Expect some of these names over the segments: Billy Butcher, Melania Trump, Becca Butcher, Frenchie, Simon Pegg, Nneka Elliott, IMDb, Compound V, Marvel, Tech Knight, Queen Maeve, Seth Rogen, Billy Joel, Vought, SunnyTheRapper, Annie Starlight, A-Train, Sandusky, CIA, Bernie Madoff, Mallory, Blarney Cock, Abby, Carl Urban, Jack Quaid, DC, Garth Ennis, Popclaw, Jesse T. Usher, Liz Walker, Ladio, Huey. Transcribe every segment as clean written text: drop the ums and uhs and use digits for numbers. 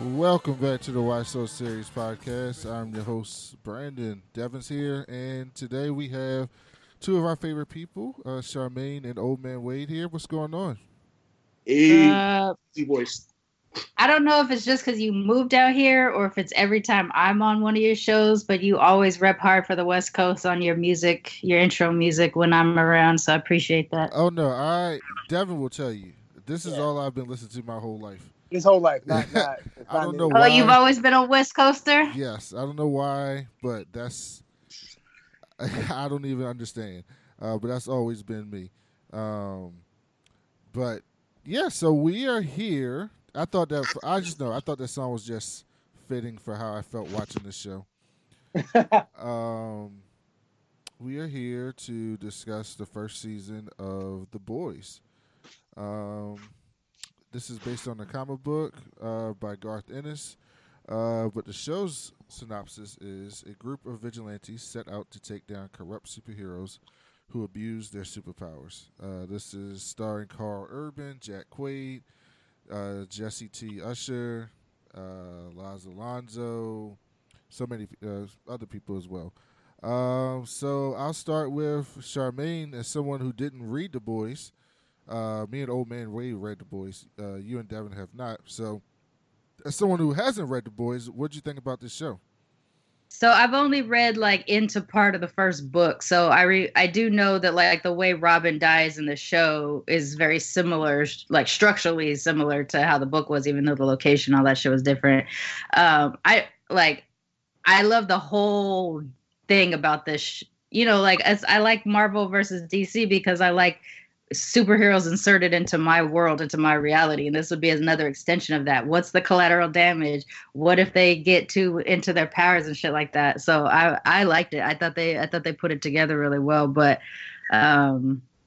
Welcome back to the Why So Series podcast. I'm your host, Brandon. Devin's here, and today we have two of our favorite people, Charmaine and Old Man Wade here. What's going on? Hey, boys. I don't know if it's just because you moved out here or if it's every time I'm on one of your shows, but you always rep hard for the West Coast on your music, your intro music when I'm around, so I appreciate that. Oh, no. Devin will tell you. This is all I've been listening to my whole life. His whole life. Not I don't know why. Oh, you've always been a West Coaster? Yes. I don't know why, but that's... I don't even understand. But that's always been me. But, yeah, so we are here. I thought that song was just fitting for how I felt watching this show. We are here to discuss the first season of The Boys. This is based on a comic book by Garth Ennis, but the show's synopsis is a group of vigilantes set out to take down corrupt superheroes who abuse their superpowers. This is starring Carl Urban, Jack Quaid, Jesse T. Usher, Laz Alonso, so many other people as well. So I'll start with Charmaine as someone who didn't read The Boys. Me and Old Man Wade read The Boys. You and Devin have not. So, as someone who hasn't read The Boys, what did you think about this show? So, I've only read, into part of the first book. So, I do know that, the way Robin dies in the show is very similar, structurally similar to how the book was, even though the location, all that shit was different. I love the whole thing about this. I like Marvel versus DC because I like superheroes inserted into my world, into my reality, and this would be another extension of that. What's the collateral damage? What if they get too into their powers and shit like that? So I liked it. I thought they put it together really well, but I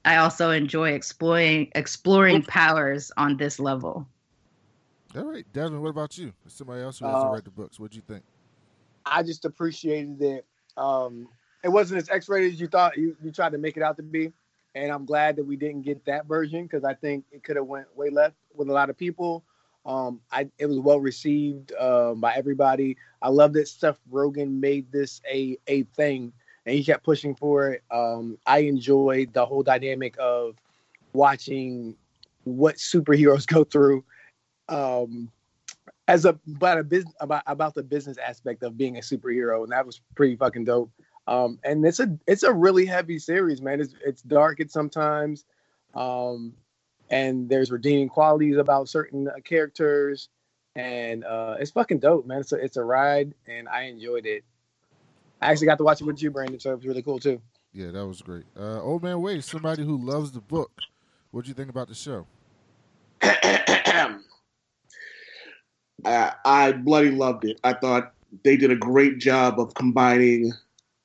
also enjoy exploring powers on this level. All right, Devin, what about you? Somebody else who hasn't read the books. What'd you think? I just appreciated it. It wasn't as X-rated as you thought you tried to make it out to be. And I'm glad that we didn't get that version because I think it could have went way left with a lot of people. It was well received by everybody. I love that Seth Rogen made this a thing and he kept pushing for it. I enjoyed the whole dynamic of watching what superheroes go through about the business aspect of being a superhero, and that was pretty fucking dope. And it's a really heavy series, man. It's dark at sometimes, and there's redeeming qualities about certain characters, and it's fucking dope, man. It's a ride, and I enjoyed it. I actually got to watch it with you, Brandon, so it was really cool too. Yeah, that was great. Old Man Wade, somebody who loves the book, what do you think about the show? I bloody loved it. I thought they did a great job of combining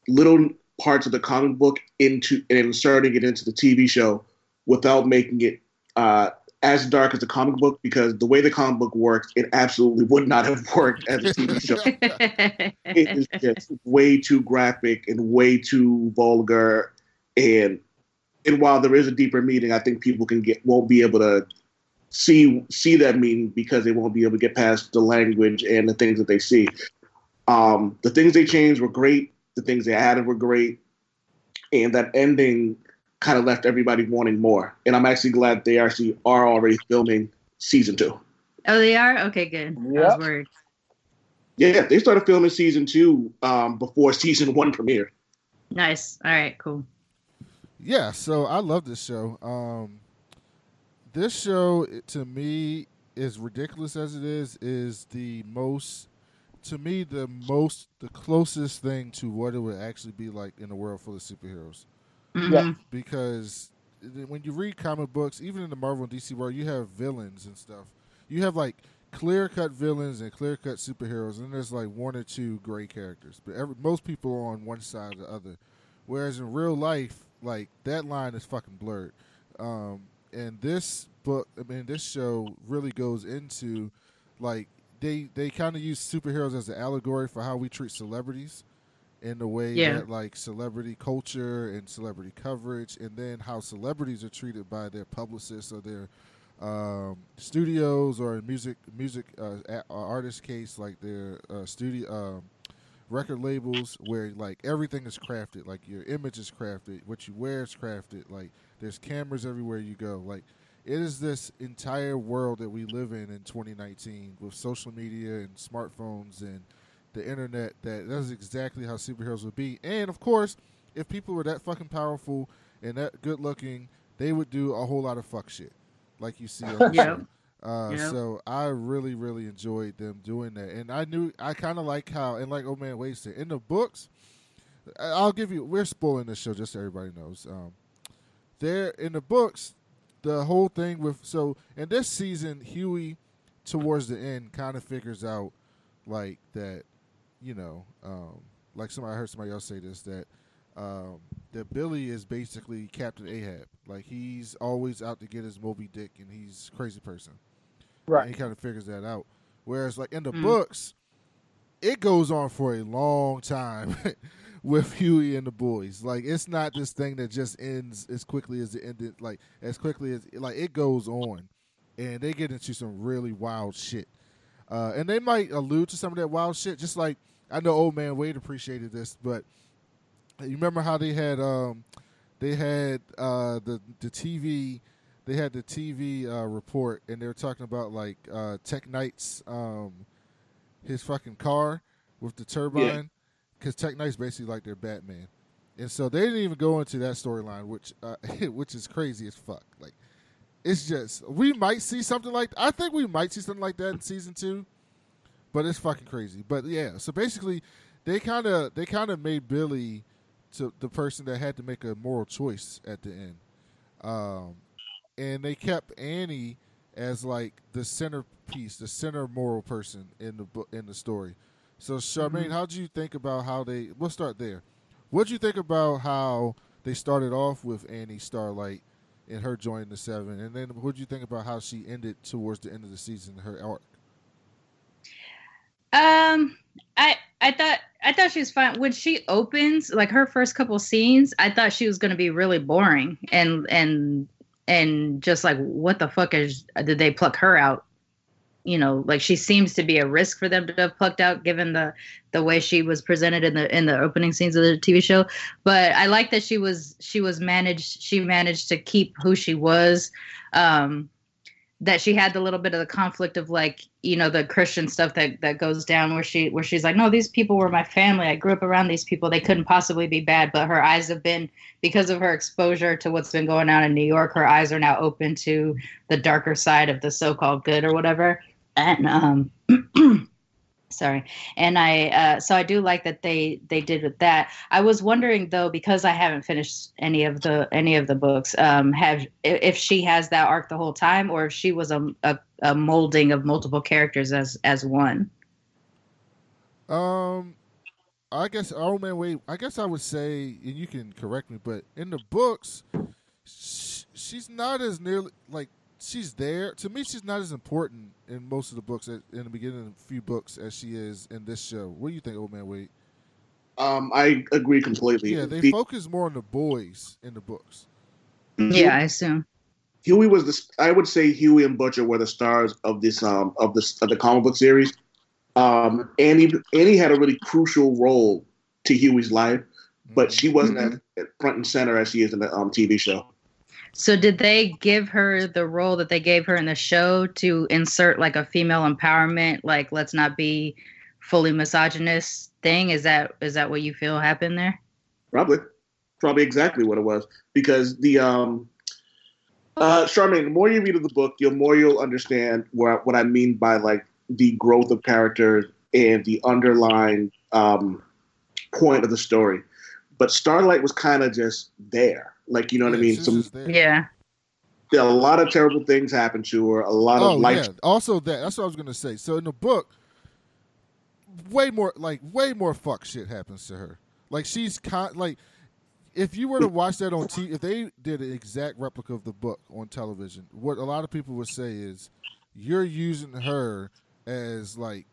little parts of the comic book and inserting it into the TV show without making it as dark as the comic book, because the way the comic book works, it absolutely would not have worked as a TV show. It is just way too graphic and way too vulgar. And while there is a deeper meaning, I think people won't be able to see that meaning because they won't be able to get past the language and the things that they see. The things they changed were great. The things they added were great, and that ending kind of left everybody wanting more. And I'm actually glad they actually are already filming season 2. Oh, they are? Okay, good. Yep. I was worried. Yeah, they started filming season 2 before season 1 premiered. Nice. All right, cool. Yeah, so I love this show. This show, to me, as ridiculous as it is the most to me, the closest thing to what it would actually be like in a world full of superheroes. Mm-hmm. Yeah. Because when you read comic books, even in the Marvel and DC world, you have villains and stuff. You have like clear-cut villains and clear-cut superheroes, and there's like one or two gray characters. But most people are on one side or the other. Whereas in real life, like that line is fucking blurred. And this book, I mean, this show really goes into like they kind of use superheroes as an allegory for how we treat celebrities, in the way that like celebrity culture and celebrity coverage, and then how celebrities are treated by their publicists or their studios, or in music artist case, like their studio record labels, where like everything is crafted, like your image is crafted, what you wear is crafted, like there's cameras everywhere you go. Like it is this entire world that we live in 2019 with social media and smartphones and the internet. That's exactly how superheroes would be. And of course, if people were that fucking powerful and that good looking, they would do a whole lot of fuck shit. Like you see on the show. So I really, really enjoyed them doing that. And I kind of like how, and like Old Man Wade said, in the books, I'll give you, we're spoiling this show just so everybody knows. There in the books, the whole thing with, so in this season, Huey, towards the end, kind of figures out like that, you know, like I heard somebody else say this, that Billy is basically Captain Ahab. Like, he's always out to get his Moby Dick, and he's a crazy person. Right. And he kind of figures that out. Whereas, like, in the books, it goes on for a long time with Huey and the boys. Like, it's not this thing that just ends as quickly as it ended. Like, it goes on. And they get into some really wild shit. And they might allude to some of that wild shit. Just like, I know Old Man Wade appreciated this, but... You remember how they had the TV report, and they were talking about like Tech Knight's his fucking car with the turbine, because Tech Knight's basically like their Batman, and so they didn't even go into that storyline, which is crazy as fuck. Like, it's just I think we might see something like that in season 2, but it's fucking crazy. But yeah, so basically they kind of made Billy to the person that had to make a moral choice at the end. And they kept Annie as like the centerpiece, the center moral person in the story. So Charmaine, how do you think about how they, we'll start there. What do you think about how they started off with Annie Starlight and her joining the 7? And then what do you think about how she ended towards the end of the season, her arc? I thought she was fine. When she opens, like her first couple scenes, I thought she was going to be really boring and just like, what the fuck did they pluck her out? You know, like she seems to be a risk for them to have plucked out, given the way she was presented in the opening scenes of the TV show. But I like that she managed to keep who she was. That she had the little bit of the conflict of, like, you know, the Christian stuff that goes down where she's like, no, these people were my family. I grew up around these people. They couldn't possibly be bad. But her eyes have been, because of her exposure to what's been going on in New York, her eyes are now open to the darker side of the so-called good or whatever. And sorry. And so I do like that they did with that. I was wondering though, because I haven't finished any of the books, if she has that arc the whole time, or if she was a molding of multiple characters as one. I guess I would say, and you can correct me, but in the books, she's not as nearly like. She's there. To me, she's not as important in most of the books, in the beginning of a few books, as she is in this show. What do you think, Old Man Wade? I agree completely. Yeah, they focus more on the boys in the books. Yeah, I assume. Huey was the. I would say Huey and Butcher were the stars of this of the comic book series. Annie had a really crucial role to Huey's life, but she wasn't as front and center as she is in the TV show. So did they give her the role that they gave her in the show to insert like a female empowerment, like let's not be fully misogynist thing? Is that what you feel happened there? Probably exactly what it was, because the Charmaine, the more you read of the book, the more you'll understand what I mean by like the growth of characters and the underlying point of the story. But Starlight was kind of just there. Like, you know what I mean? There are a lot of terrible things happen to her. A lot of life. Yeah. Also, that's what I was going to say. So in the book, way more fuck shit happens to her. Like, she's like, if you were to watch that on TV, if they did an exact replica of the book on television, what a lot of people would say is you're using her as like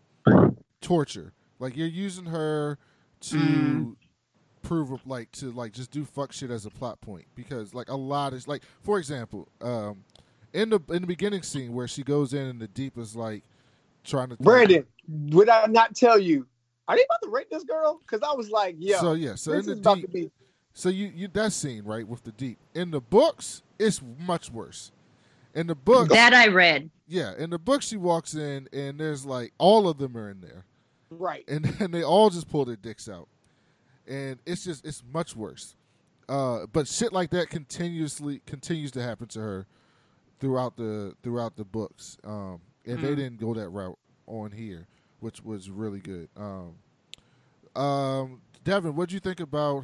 torture. Like, you're using her to prove, like, to, like, just do fuck shit as a plot point, because, like, a lot is, like, for example, in the beginning scene where she goes in and the Deep is like trying to Brandon, would I not tell you, are they about to rape this girl? Because I was like, so this is about to be. So you that scene, right, with the Deep. In the books, it's much worse. In the book that I read. Yeah, in the book she walks in and there's like all of them are in there. Right. And they all just pull their dicks out. And it's just, it's much worse. But shit like that continues to happen to her throughout the books. And they didn't go that route on here, which was really good. Devin, what do you think about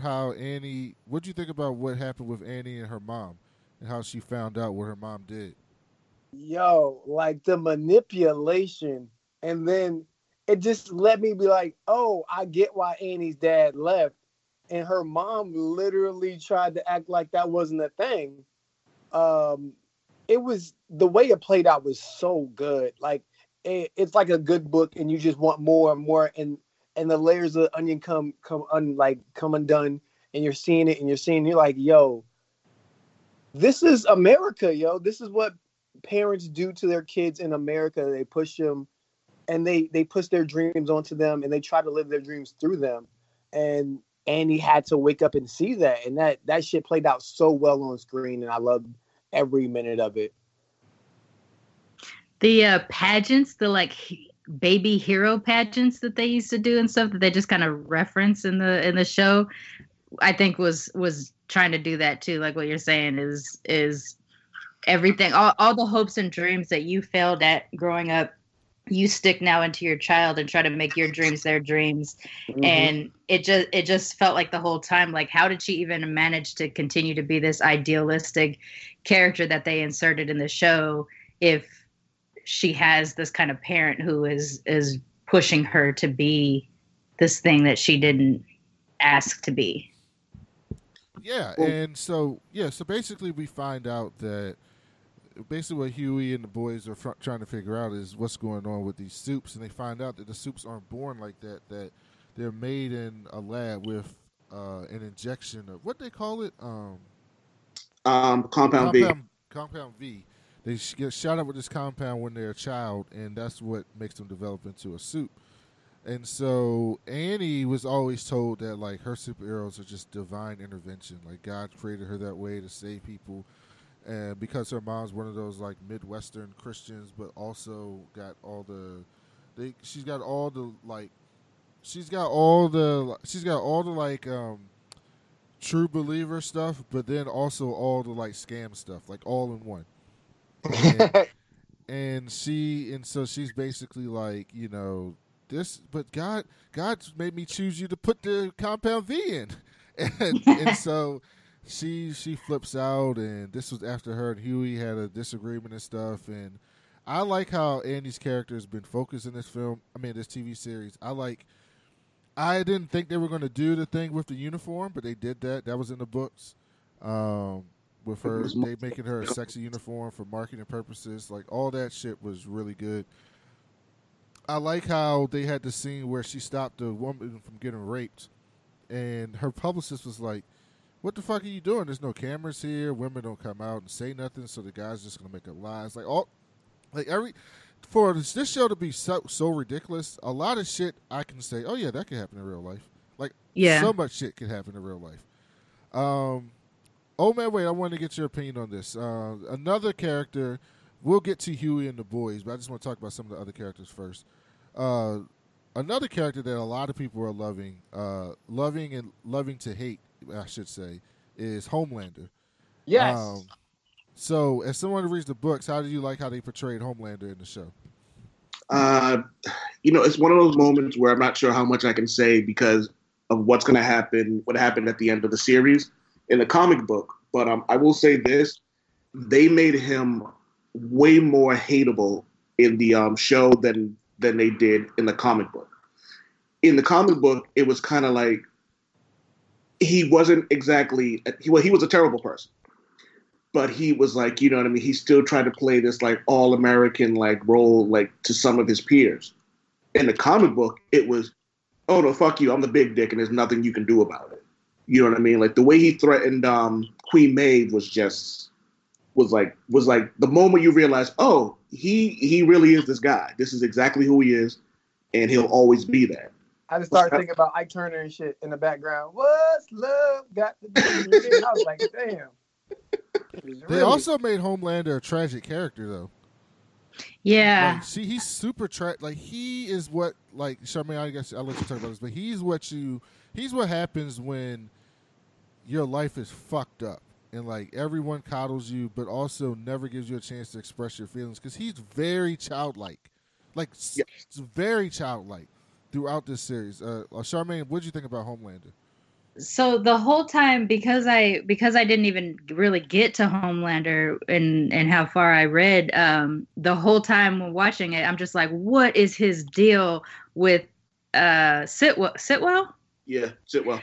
what happened with Annie and her mom and how she found out what her mom did? Yo, like, the manipulation, and then it just let me be like, oh, I get why Annie's dad left, and her mom literally tried to act like that wasn't a thing. It was, the way it played out was so good. Like, it's like a good book, and you just want more and more, and the layers of the onion come undone, and you're seeing it, and you're like, yo, this is America, yo. This is what parents do to their kids in America. They push them, and they push their dreams onto them, and they try to live their dreams through them. And Annie had to wake up and see that, and that shit played out so well on screen, and I loved every minute of it. The pageants, the like baby hero pageants that they used to do and stuff that they just kind of reference in the show, I think was trying to do that too. Like what you're saying is everything, all the hopes and dreams that you failed at growing up, you stick now into your child and try to make your dreams their dreams. Mm-hmm. And it just felt like the whole time, like, how did she even manage to continue to be this idealistic character that they inserted in the show if she has this kind of parent who is pushing her to be this thing that she didn't ask to be? Yeah. And so, so basically we find out that basically what Huey and the boys are trying to figure out is what's going on with these soups, and they find out that the soups aren't born like that, that they're made in a lab with an injection of, what they call it? Compound V. Compound V. They get shot up with this compound when they're a child, and that's what makes them develop into a soup. And so Annie was always told that, like, her superheroes are just divine intervention. Like, God created her that way to save people. And because her mom's one of those, like, Midwestern Christians, but also got all the, she's got all the true believer stuff, but then also all the, like, scam stuff, like, all in one. and so she's basically like, you know, this, but God's made me choose you to put the compound V in, and so she flips out, and this was after her and Huey had a disagreement and stuff. And I like how Andy's character has been focused in this TV series. I didn't think they were going to do the thing with the uniform, but they did that. That was in the books. With her, they making her a sexy uniform for marketing purposes. Like, all that shit was really good. I like how they had the scene where she stopped the woman from getting raped, and her publicist was like, what the fuck are you doing? There's no cameras here. Women don't come out and say nothing, so the guy's just going to make up lies. Like, for this show to be so ridiculous, a lot of shit I can say, oh yeah, that could happen in real life. Like, so much shit could happen in real life. Oh, man, wait, I wanted to get your opinion on this. Another character, we'll get to Huey and the boys, but I just want to talk about some of the other characters first. Another character that a lot of people are loving to hate, I should say, is Homelander. Yes. So as someone who reads the books, how do you like how they portrayed Homelander in the show? you know, it's one of those moments where I'm not sure how much I can say because of what's going to happen, what happened at the end of the series in the comic book. But I will say this, they made him way more hateable in the show than they did in the comic book. In the comic book, it was kind of like he wasn't exactly – well, he was a terrible person. But he was like, you know what I mean? He still tried to play this like all-American like role like to some of his peers. In the comic book, it was, oh, no, fuck you. I'm the big dick and there's nothing you can do about it. You know what I mean? Like the way he threatened Queen Maeve was just – was like the moment you realize, oh, he really is this guy. This is exactly who he is and he'll always be there. I just started thinking about Ike Turner and shit in the background. What's love got to do with it? I was like, damn. They also made Homelander a tragic character, though. Yeah, like, he's super tragic. Like he is what, like Charmaine, I guess I'll let you talk about this, but he's what happens when your life is fucked up and like everyone coddles you, but also never gives you a chance to express your feelings because he's very childlike, like yes. Very childlike throughout this series. Charmaine, what did you think about Homelander? So the whole time, because I didn't even really get to Homelander and how far I read, the whole time watching it, I'm just like, what is his deal with Sitwell? Yeah, Sitwell.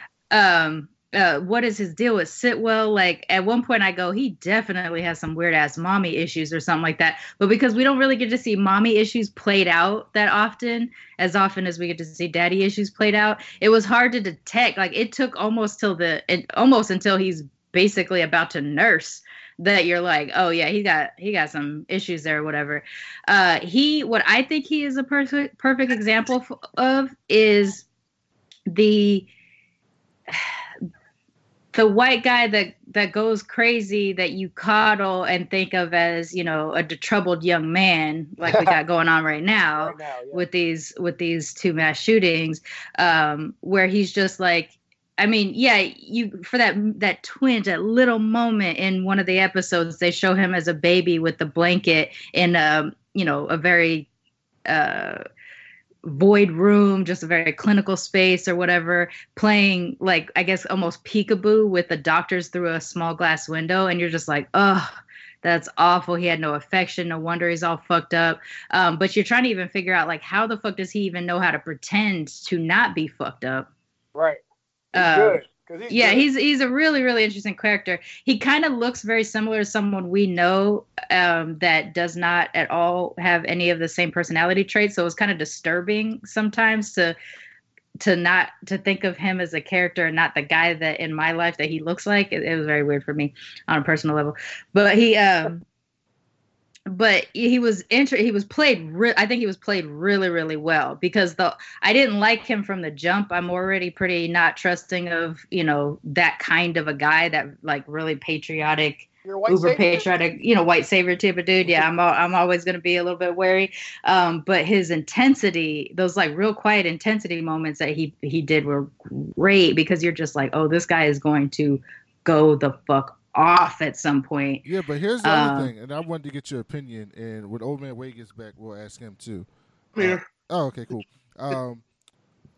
What is his deal with Sitwell? Like at one point I go, he definitely has some weird ass mommy issues or something like that. But because we don't really get to see mommy issues played out that often as we get to see daddy issues played out, it was hard to detect. Like it took almost until he's basically about to nurse that you're like, oh yeah, he got some issues there or whatever. What I think he is a perfect example of is the white guy that goes crazy that you coddle and think of as, you know, a troubled young man like we got going on right now yeah. with these two mass shootings, where he's just like, I mean, yeah, you for that twinge, that little moment in one of the episodes, they show him as a baby with the blanket in a very void room, just a very clinical space or whatever, playing like I guess almost peekaboo with the doctors through a small glass window, and you're just like, oh, that's awful. He had no affection. No wonder he's all fucked up. But you're trying to even figure out like how the fuck does he even know how to pretend to not be fucked up? Right. He's good. He's a really, really interesting character. He kind of looks very similar to someone we know that does not at all have any of the same personality traits. So it was kind of disturbing sometimes to think of him as a character and not the guy that in my life that he looks like. It was very weird for me on a personal level. But he was played really, really well because I didn't like him from the jump. I'm already pretty not trusting of, you know, that kind of a guy, that like really patriotic, uber patriotic, you know, white savior type of dude. Yeah, I'm always going to be a little bit wary. But his intensity, those like real quiet intensity moments that he did were great because you're just like, oh, this guy is going to go the fuck off at some point. Yeah, but here's the other thing, and I wanted to get your opinion, and when Old Man Wade gets back, we'll ask him too. Yeah. Oh, okay, cool. I'll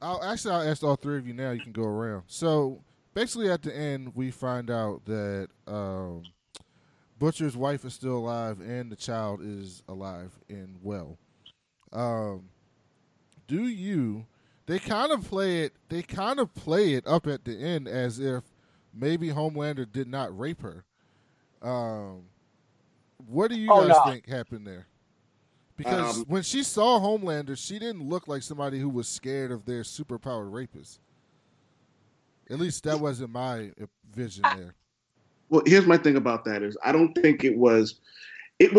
ask all three of you now. You can go around. So basically at the end, we find out that Butcher's wife is still alive and the child is alive and well. They kind of play it up at the end as if maybe Homelander did not rape her. What do you guys think happened there? Because when she saw Homelander, she didn't look like somebody who was scared of their superpowered rapist. At least that wasn't my vision there. Well, here's my thing about that is I don't think it was. I'm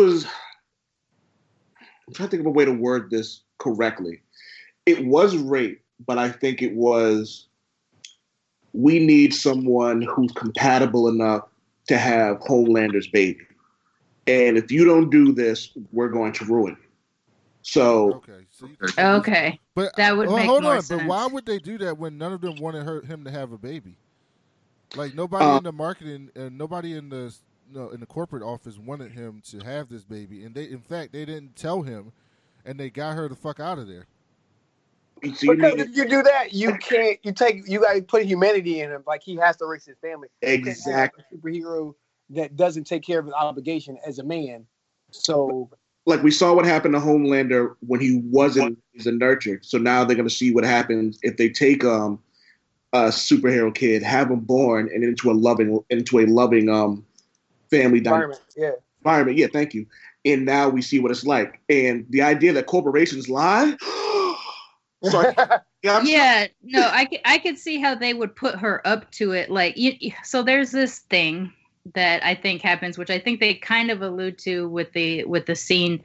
trying to think of a way to word this correctly. It was rape, but I think it was, we need someone who's compatible enough to have Homelander's baby. And if you don't do this, we're going to ruin it. So, okay. But that would make more sense. But why would they do that when none of them wanted him to have a baby? Like nobody in the marketing and nobody in the corporate office wanted him to have this baby. And they didn't tell him, and they got her the fuck out of there. So because if you do that, you can't. You got to put humanity in him. Like he has to raise his family. Exactly. A superhero that doesn't take care of his obligation as a man. So, like we saw what happened to Homelander when he wasn't as a nurturer. So now they're gonna see what happens if they take a superhero kid, have him born, and into a loving family environment. Yeah, thank you. And now we see what it's like. And the idea that corporations lie. Sorry. I could see how they would put her up to it. Like, so there's this thing that I think happens, which I think they kind of allude to with the scene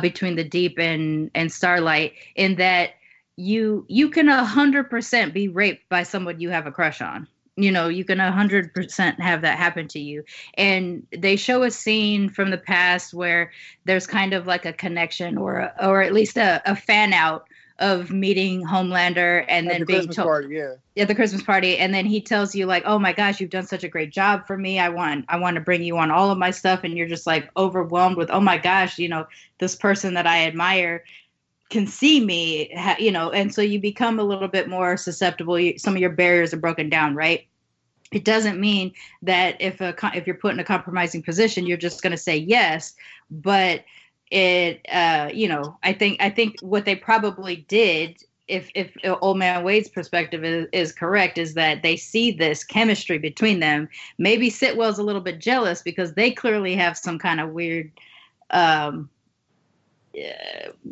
between the Deep and Starlight, in that you can 100% be raped by someone you have a crush on. You know, you can 100% have that happen to you. And they show a scene from the past where there's kind of like a connection or at least a fan out of meeting Homelander and then being told at the Christmas party, and then he tells you like, oh my gosh, you've done such a great job for me. I want to bring you on all of my stuff. And you're just like overwhelmed with, oh my gosh, you know, this person that I admire can see me, you know, and so you become a little bit more susceptible. Some of your barriers are broken down, right? It doesn't mean that if you're put in a compromising position, you're just going to say yes, but I think what they probably did, if Old Man Wade's perspective is correct, is that they see this chemistry between them. Maybe Sitwell's a little bit jealous because they clearly have some kind of weird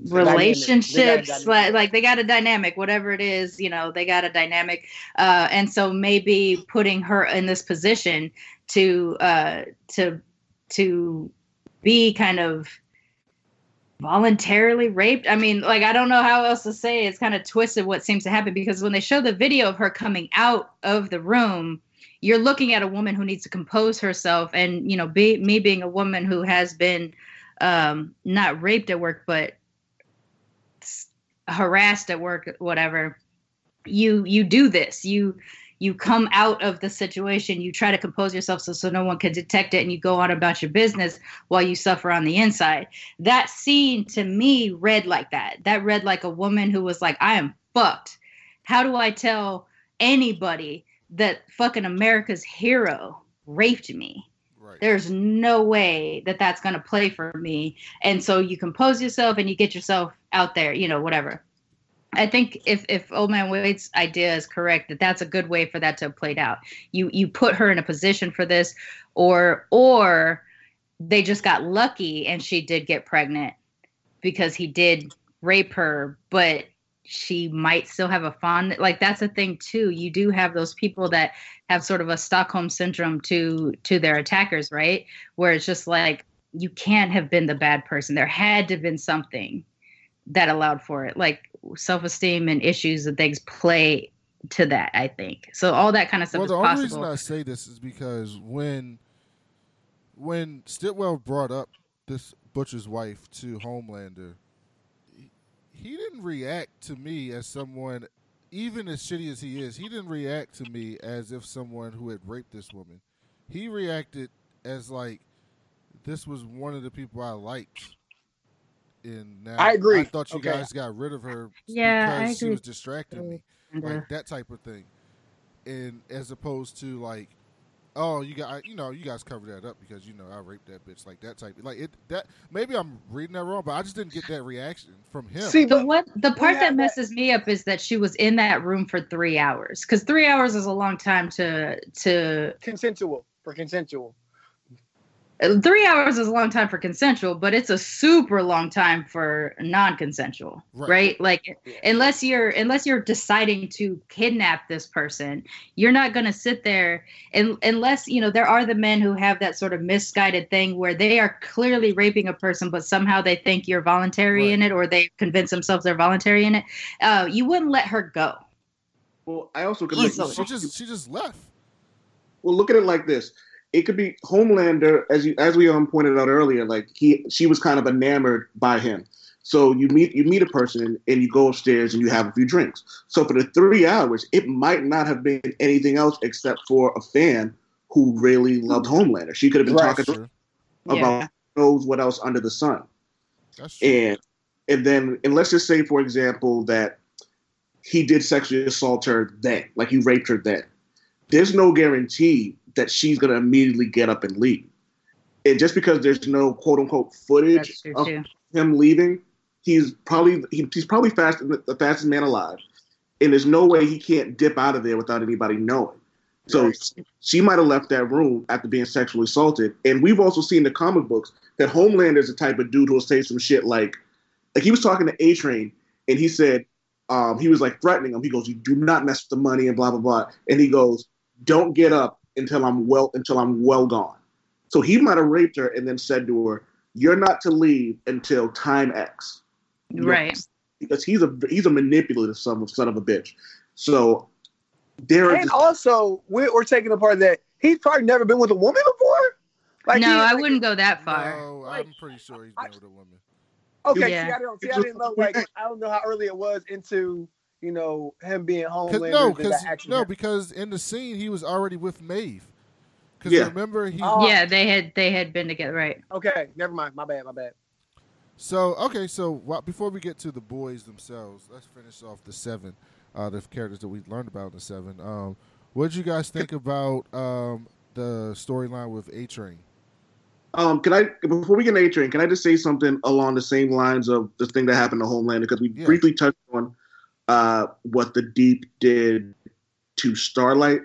relationships. Like they got a dynamic, whatever it is, you know, they got a dynamic. And so maybe putting her in this position to be kind of voluntarily raped. I mean, like, I don't know how else to say it. It's kind of twisted what seems to happen, because when they show the video of her coming out of the room, you're looking at a woman who needs to compose herself. And, you know, being a woman who has been not raped at work, but harassed at work, whatever, you do this. You come out of the situation, you try to compose yourself so no one can detect it, and you go on about your business while you suffer on the inside. That scene to me read like that. That read like a woman who was like, I am fucked. How do I tell anybody that fucking America's hero raped me? Right. There's no way that that's going to play for me. And so you compose yourself and you get yourself out there, you know, whatever. I think if Old Man Wade's idea is correct, that's a good way for that to have played out. You put her in a position for this, or they just got lucky and she did get pregnant because he did rape her, but she might still have a fond, like, that's a thing too. You do have those people that have sort of a Stockholm syndrome to their attackers, right? Where it's just like, you can't have been the bad person. There had to have been something that allowed for it. Like, self-esteem and issues and things play to that, I think. So all that kind of stuff is possible. Well, the only reason I say this is because when Sitwell brought up this butcher's wife to Homelander, he didn't react to me as someone, even as shitty as he is, he didn't react to me as if someone who had raped this woman. He reacted as like, this was one of the people I liked. And now I agree. I thought you guys got rid of her because she was distracting me, like that type of thing. And as opposed to like, oh, you guys covered that up because you know I raped that bitch, like that type. Like it that maybe I'm reading that wrong, but I just didn't get that reaction from him. See, the part that messes me up is that she was in that room for 3 hours, because 3 hours is a long time to consensual. 3 hours is a long time for consensual, but it's a super long time for non-consensual, right? Like, unless you're deciding to kidnap this person, you're not going to sit there, and unless, you know, there are the men who have that sort of misguided thing where they are clearly raping a person, but somehow they think you're voluntary in it, or they convince themselves they're voluntary in it. You wouldn't let her go. Well, I also could she just left. Well, look at it like this. It could be Homelander, as we pointed out earlier. Like she was kind of enamored by him. So you meet a person and you go upstairs and you have a few drinks. So for the 3 hours, it might not have been anything else except for a fan who really loved Homelander. She could have been talking about who knows what else under the sun. That's true. And then, and let's just say, for example, that he did sexually assault her then, like he raped her then, there's no guarantee that she's going to immediately get up and leave. And just because there's no quote-unquote footage of him leaving, he's probably the fastest man alive. And there's no way he can't dip out of there without anybody knowing. So she might have left that room after being sexually assaulted. And we've also seen in the comic books that Homelander's the type of dude who will say some shit like he was talking to A-Train, and he said, he was like threatening him. He goes, "You do not mess with the money," and blah, blah, blah. And he goes, "Don't get up until I'm well gone." So he might have raped her and then said to her, "You're not to leave until time X." Right. Because he's a manipulative son of a bitch. So there. And also, we're taking apart that he's probably never been with a woman before. Like, no, I wouldn't go that far. No, I'm pretty sure he's been with a woman. Okay, yeah. I didn't know. Like, I don't know how early it was into, you know, him being Homelander. Because in the scene he was already with Maeve. Because remember he. Yeah, they had been together, right? Okay, never mind. My bad. So before we get to the boys themselves, let's finish off the seven, the characters that we learned about in the seven. What did you guys think about the storyline with A-Train? Before we get to A-Train, can I just say something along the same lines of the thing that happened to Homelander? Because we briefly touched on what the Deep did to Starlight.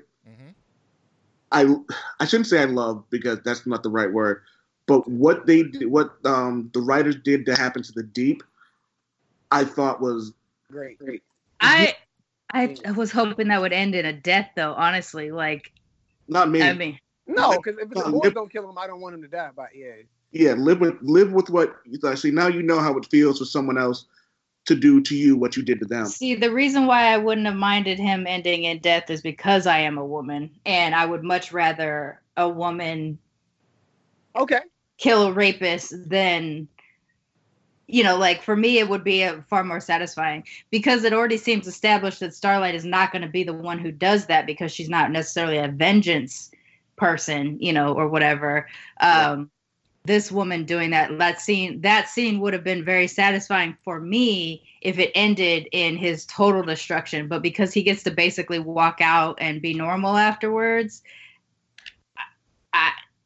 Mm-hmm. I shouldn't say I love, because that's not the right word. But what they did, what the writers did to happen to the Deep, I thought was great. I was hoping that would end in a death, though. Honestly, like, not me. I mean, no, because if the boys don't kill him, I don't want him to die. But yeah, live with what you thought. See, now you know how it feels for someone else to do to you what you did to them. See, the reason why I wouldn't have minded him ending in death is because I am a woman, and I would much rather a woman. Okay. Kill a rapist, then, you know, like, for me, it would be far more satisfying, because it already seems established that Starlight is not going to be the one who does that, because she's not necessarily a vengeance person, you know, or whatever. This woman doing that scene would have been very satisfying for me if it ended in his total destruction. But because he gets to basically walk out and be normal afterwards,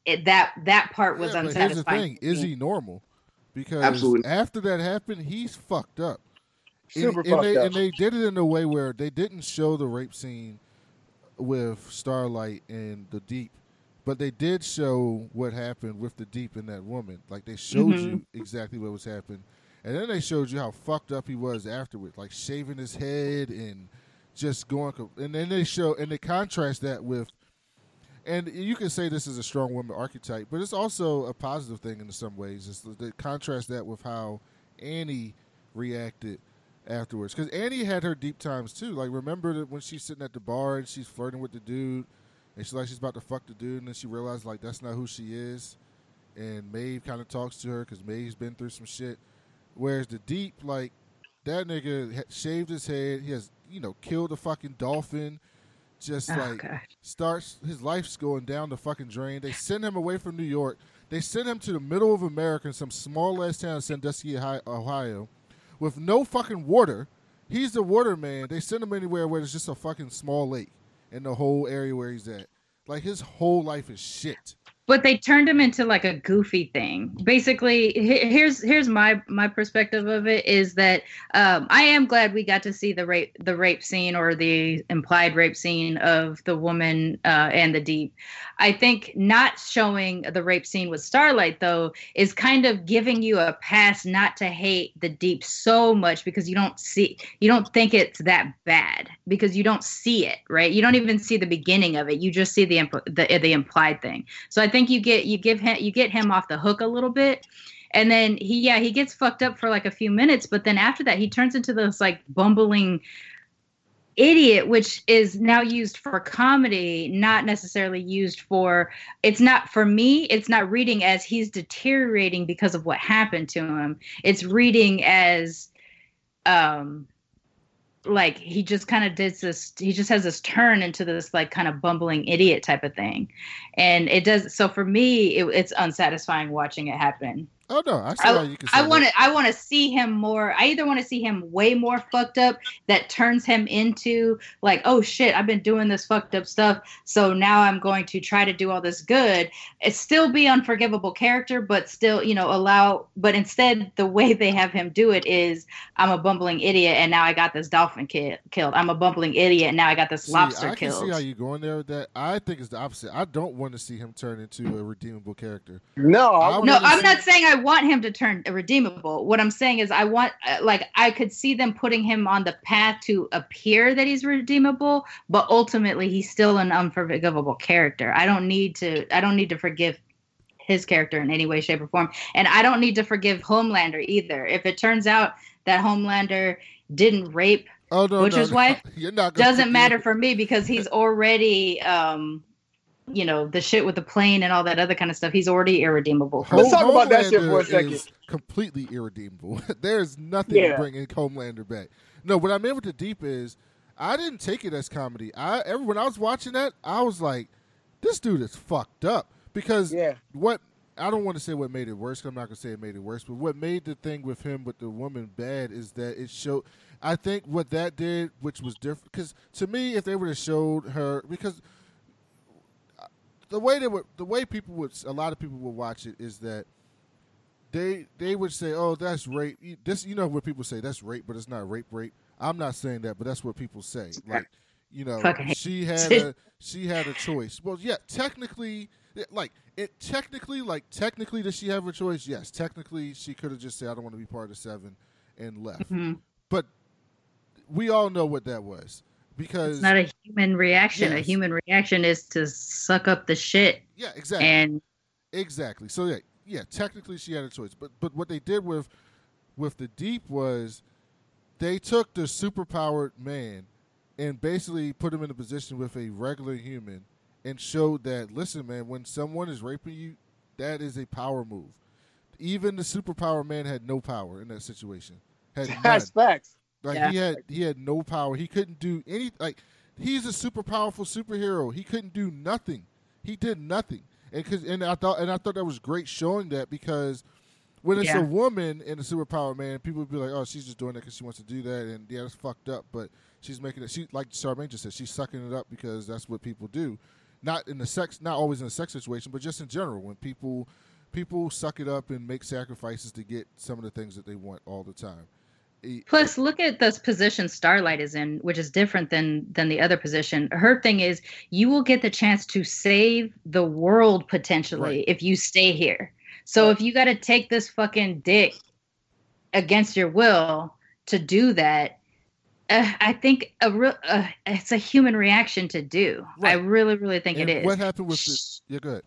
that part was unsatisfying. Here's the thing: is he normal? Because after that happened, he's fucked up. Super fucked up. And they did it in a way where they didn't show the rape scene with Starlight and the Deep, but they did show what happened with the Deep and that woman. Like, they showed you exactly what was happening, and then they showed you how fucked up he was afterwards, like shaving his head and just going. And then they contrast that with. And you can say this is a strong woman archetype, but it's also a positive thing in some ways. It's the contrast that with how Annie reacted afterwards. Because Annie had her deep times, too. Like, remember that when she's sitting at the bar and she's flirting with the dude, and she's about to fuck the dude, and then she realized, like, that's not who she is. And Maeve kind of talks to her because Maeve's been through some shit. Whereas the Deep, like, that nigga shaved his head. He has, you know, killed a fucking dolphin. Just his life's going down the fucking drain. They send him away from New York. They send him to the middle of America in some small ass town, Sandusky, Ohio, with no fucking water. He's the water man. They send him anywhere where there's just a fucking small lake in the whole area where he's at. Like, his whole life is shit. But they turned him into like a goofy thing. Basically, here's my perspective of it is that I am glad we got to see the rape scene, or the implied rape scene, of the woman and the Deep. I think not showing the rape scene with Starlight, though, is kind of giving you a pass not to hate the Deep so much, because you don't think it's that bad, because you don't see it, right? You don't even see the beginning of it. You just see the implied thing. So I think you get him off the hook a little bit, and then he gets fucked up for like a few minutes, but then after that he turns into this like bumbling idiot, which is now used for comedy, not necessarily used for. It's not, for me, it's not reading as he's deteriorating because of what happened to him. It's reading as like he just kind of did this. He just has this turn into this like kind of bumbling idiot type of thing, and it does. So for me, it's unsatisfying watching it happen. Oh no, I see how you can say I want to see him more. I either want to see him way more fucked up that turns him into like, oh shit, I've been doing this fucked up stuff, so now I'm going to try to do all this good. It still be unforgivable character, but still, you know, allow. But instead, the way they have him do it is, I'm a bumbling idiot, and now I got this dolphin killed. I'm a bumbling idiot, and now I got this lobster killed. I can see how you going there with that. I think it's the opposite. I don't want to see him turn into a redeemable character. No, I'm not saying I want him to turn redeemable. What I'm saying is I want, like, I could see them putting him on the path to appear that he's redeemable, but ultimately he's still an unforgivable character. I don't need to forgive his character in any way, shape, or form. And I don't need to forgive Homelander either. If it turns out that Homelander didn't rape Butcher's wife, doesn't matter for me, because he's already you know, the shit with the plane and all that other kind of stuff. He's already irredeemable. Let's talk about that shit for a second. Completely irredeemable. There's nothing bringing Homelander back. No, what I meant with the deep is I didn't take it as comedy. When I was watching that, I was like, this dude is fucked up. Because I don't want to say what made it worse. I'm not going to say it made it worse. But what made the thing with him with the woman bad is that it showed – I think what that did, which was different – because to me, if they would have showed her – because – a lot of people would watch it is that they would say, oh, that's rape. This, you know what people say, that's rape, but it's not rape. I'm not saying that, but that's what people say. Like, you know, she had a choice. Well, yeah, technically, did she have a choice? Yes, technically, she could have just said, I don't want to be part of Seven and left. Mm-hmm. But we all know what that was. Because it's not a human reaction. Yes. A human reaction is to suck up the shit. Yeah, exactly. So yeah, technically she had a choice. But what they did with the deep was they took the superpowered man and basically put him in a position with a regular human and showed that, listen, man, when someone is raping you, that is a power move. Even the superpower man had no power in that situation. That's facts. Like, he had no power. He couldn't do anything. Like, he's a super powerful superhero. He couldn't do nothing. He did nothing. And I thought that was great showing that, because when it's a woman and a superpower man, people would be like, oh, she's just doing that because she wants to do that, and yeah, that's fucked up. But she's making it. She, like Charmaine just said, she's sucking it up because that's what people do. Not always in a sex situation, but just in general, when people suck it up and make sacrifices to get some of the things that they want all the time. Plus, look at this position Starlight is in, which is different than the other position. Her thing is, you will get the chance to save the world potentially if you stay here. So if you got to take this fucking dick against your will to do that, I think it's a human reaction to do. Right. I really, really think it is. What happened with this? Yeah, go ahead.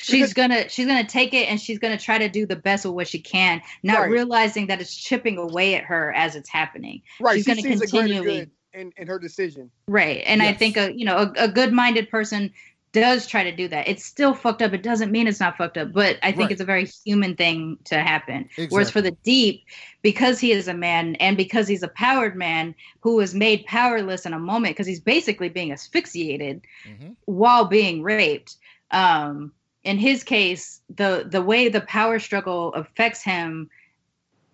She's gonna take it, and she's gonna try to do the best with what she can, not realizing that it's chipping away at her as it's happening. Right, she sees continually a greater good in her decision. Right, and I think a good-minded person does try to do that. It's still fucked up. It doesn't mean it's not fucked up, but I think it's a very human thing to happen. Exactly. Whereas for the deep, because he is a man and because he's a powered man who is made powerless in a moment, because he's basically being asphyxiated while being raped. In his case, the way the power struggle affects him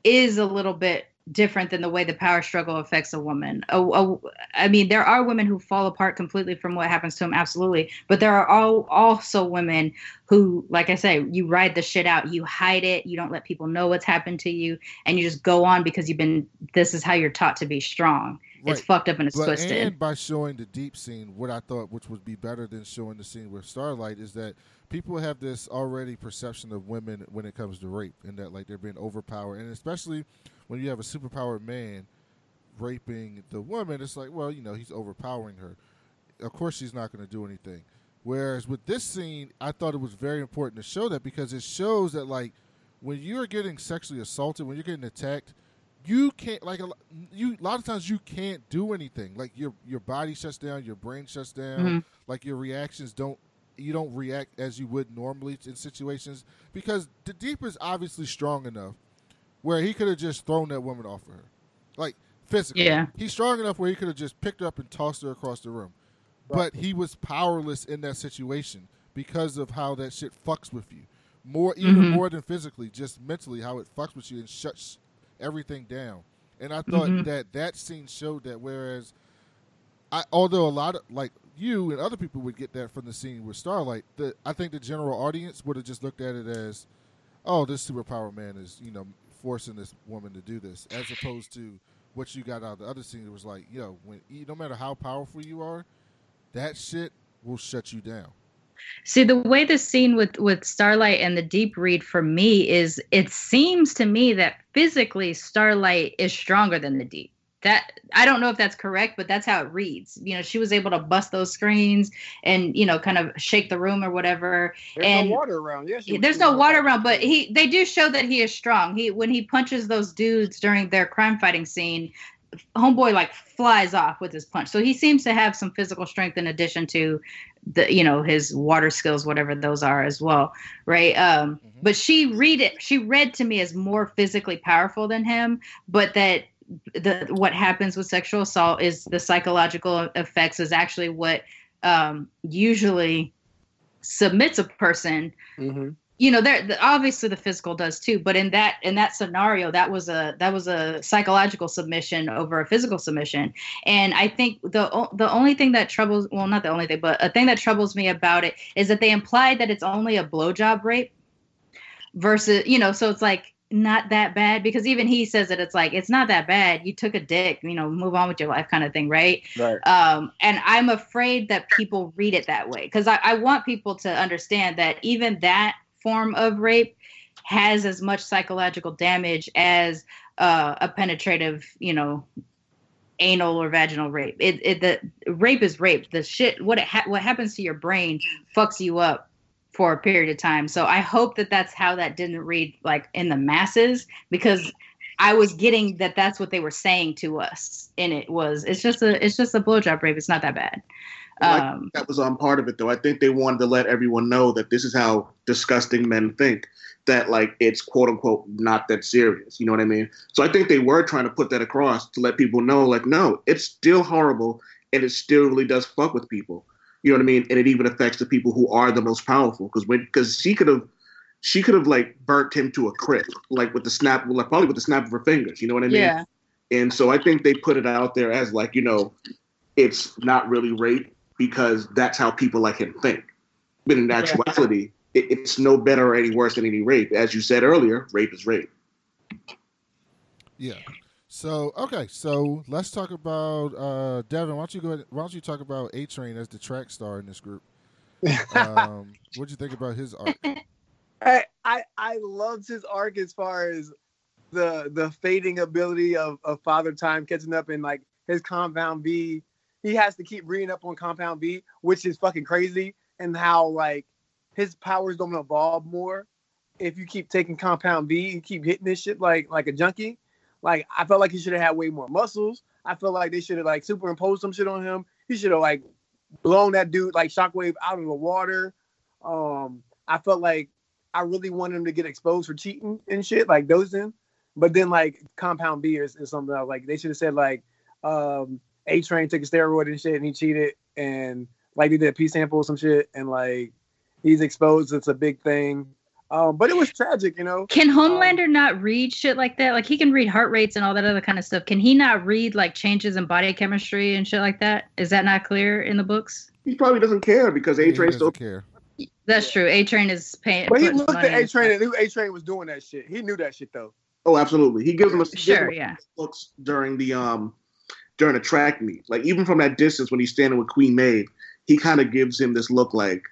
is a little bit different than the way the power struggle affects a woman. I mean, there are women who fall apart completely from what happens to them, absolutely. But there are also women who, like I say, you ride the shit out, you hide it, you don't let people know what's happened to you, and you just go on because this is how you're taught to be strong. Right. It's fucked up and it's twisted. And by showing the deep scene, what I thought, which would be better than showing the scene with Starlight, is that people have this already perception of women when it comes to rape, and that like they're being overpowered. And especially when you have a superpowered man raping the woman, it's like, well, you know, he's overpowering her. Of course she's not going to do anything. Whereas with this scene, I thought it was very important to show that, because it shows that like when you're getting sexually assaulted, when you're getting attacked, you can't a lot of times you can't do anything. Like your body shuts down, your brain shuts down, like your reactions don't. You don't react as you would normally in situations, because the deep is obviously strong enough where he could have just thrown that woman off of her. Like, physically. Yeah. He's strong enough where he could have just picked her up and tossed her across the room. Right. But he was powerless in that situation because of how that shit fucks with you. more, even more than physically, just mentally, how it fucks with you and shuts everything down. And I thought that scene showed that, whereas although a lot of, like, you and other people would get that from the scene with Starlight, I think the general audience would have just looked at it as, oh, this superpower man is, you know, forcing this woman to do this, as opposed to what you got out of the other scene. It was like, yo, when no matter how powerful you are, that shit will shut you down. See, the way the scene with Starlight and the deep read for me is, it seems to me that physically Starlight is stronger than the deep. That, I don't know if that's correct, but that's how it reads. You know, she was able to bust those screens and, you know, kind of shake the room or whatever. There's no water around. Yes, there's no water around, but they do show that he is strong. When he punches those dudes during their crime fighting scene, homeboy like flies off with his punch. So he seems to have some physical strength in addition to the, you know, his water skills, whatever those are as well. Right. But she read to me as more physically powerful than him, but that what happens with sexual assault is the psychological effects is actually what usually submits a person. You know, obviously the physical does too, but in that scenario, that was a psychological submission over a physical submission. And I think the only thing that troubles, well, not the only thing, but a thing that troubles me about it is that they implied that it's only a blowjob rape versus, you know, so it's like not that bad, because even he says that it's like, it's not that bad. You took a dick, you know, move on with your life kind of thing. Right. And I'm afraid that people read it that way, because I want people to understand that even that form of rape has as much psychological damage as a penetrative, you know, anal or vaginal rape. The rape is rape. The shit, what happens to your brain fucks you up for a period of time. So I hope that that's how that didn't read, like, in the masses, because I was getting that that's what they were saying to us, and it's just a blowjob rape. It's not that bad. That was part of it, though. I think they wanted to let everyone know that this is how disgusting men think, that, like, it's quote unquote not that serious. You know what I mean? So I think they were trying to put that across to let people know, like, no, it's still horrible and it still really does fuck with people. You know what I mean? And it even affects the people who are the most powerful, because she could have like burnt him to a crisp, like with the snap of her fingers. You know what I mean? Yeah. And so I think they put it out there as, like, you know, it's not really rape, because that's how people like him think. But in actuality, it's no better or any worse than any rape. As you said earlier, rape is rape. Yeah. So, okay. So let's talk about, Devin, why don't you talk about A-Train as the track star in this group? What'd you think about his arc? I loved his arc as far as the fading ability of Father Time catching up, and, like, his Compound B. He has to keep bringing up on Compound B, which is fucking crazy, and how, like, his powers don't evolve more if you keep taking Compound B and keep hitting this shit like a junkie. Like, I felt like he should have had way more muscles. I felt like they should have, like, superimposed some shit on him. He should have, like, blown that dude, like, Shockwave out of the water. I felt like I really wanted him to get exposed for cheating and shit, like, dozing. But then, like, Compound B is something else. Like, they should have said, like, A-Train took a steroid and shit, and he cheated, and, like, they did a pee sample or some shit, and, like, he's exposed. It's a big thing. But it was tragic, you know? Can Homelander not read shit like that? Like, he can read heart rates and all that other kind of stuff. Can he not read, like, changes in body chemistry and shit like that? Is that not clear in the books? He probably doesn't care, because A-Train still care. That's true. A-Train is paying. But he looked at A-Train and knew A-Train was doing that shit. He knew that shit, though. Oh, absolutely. He gives him looks during the during a track meet, like, even from that distance when he's standing with Queen Maeve, he kind of gives him this look, like,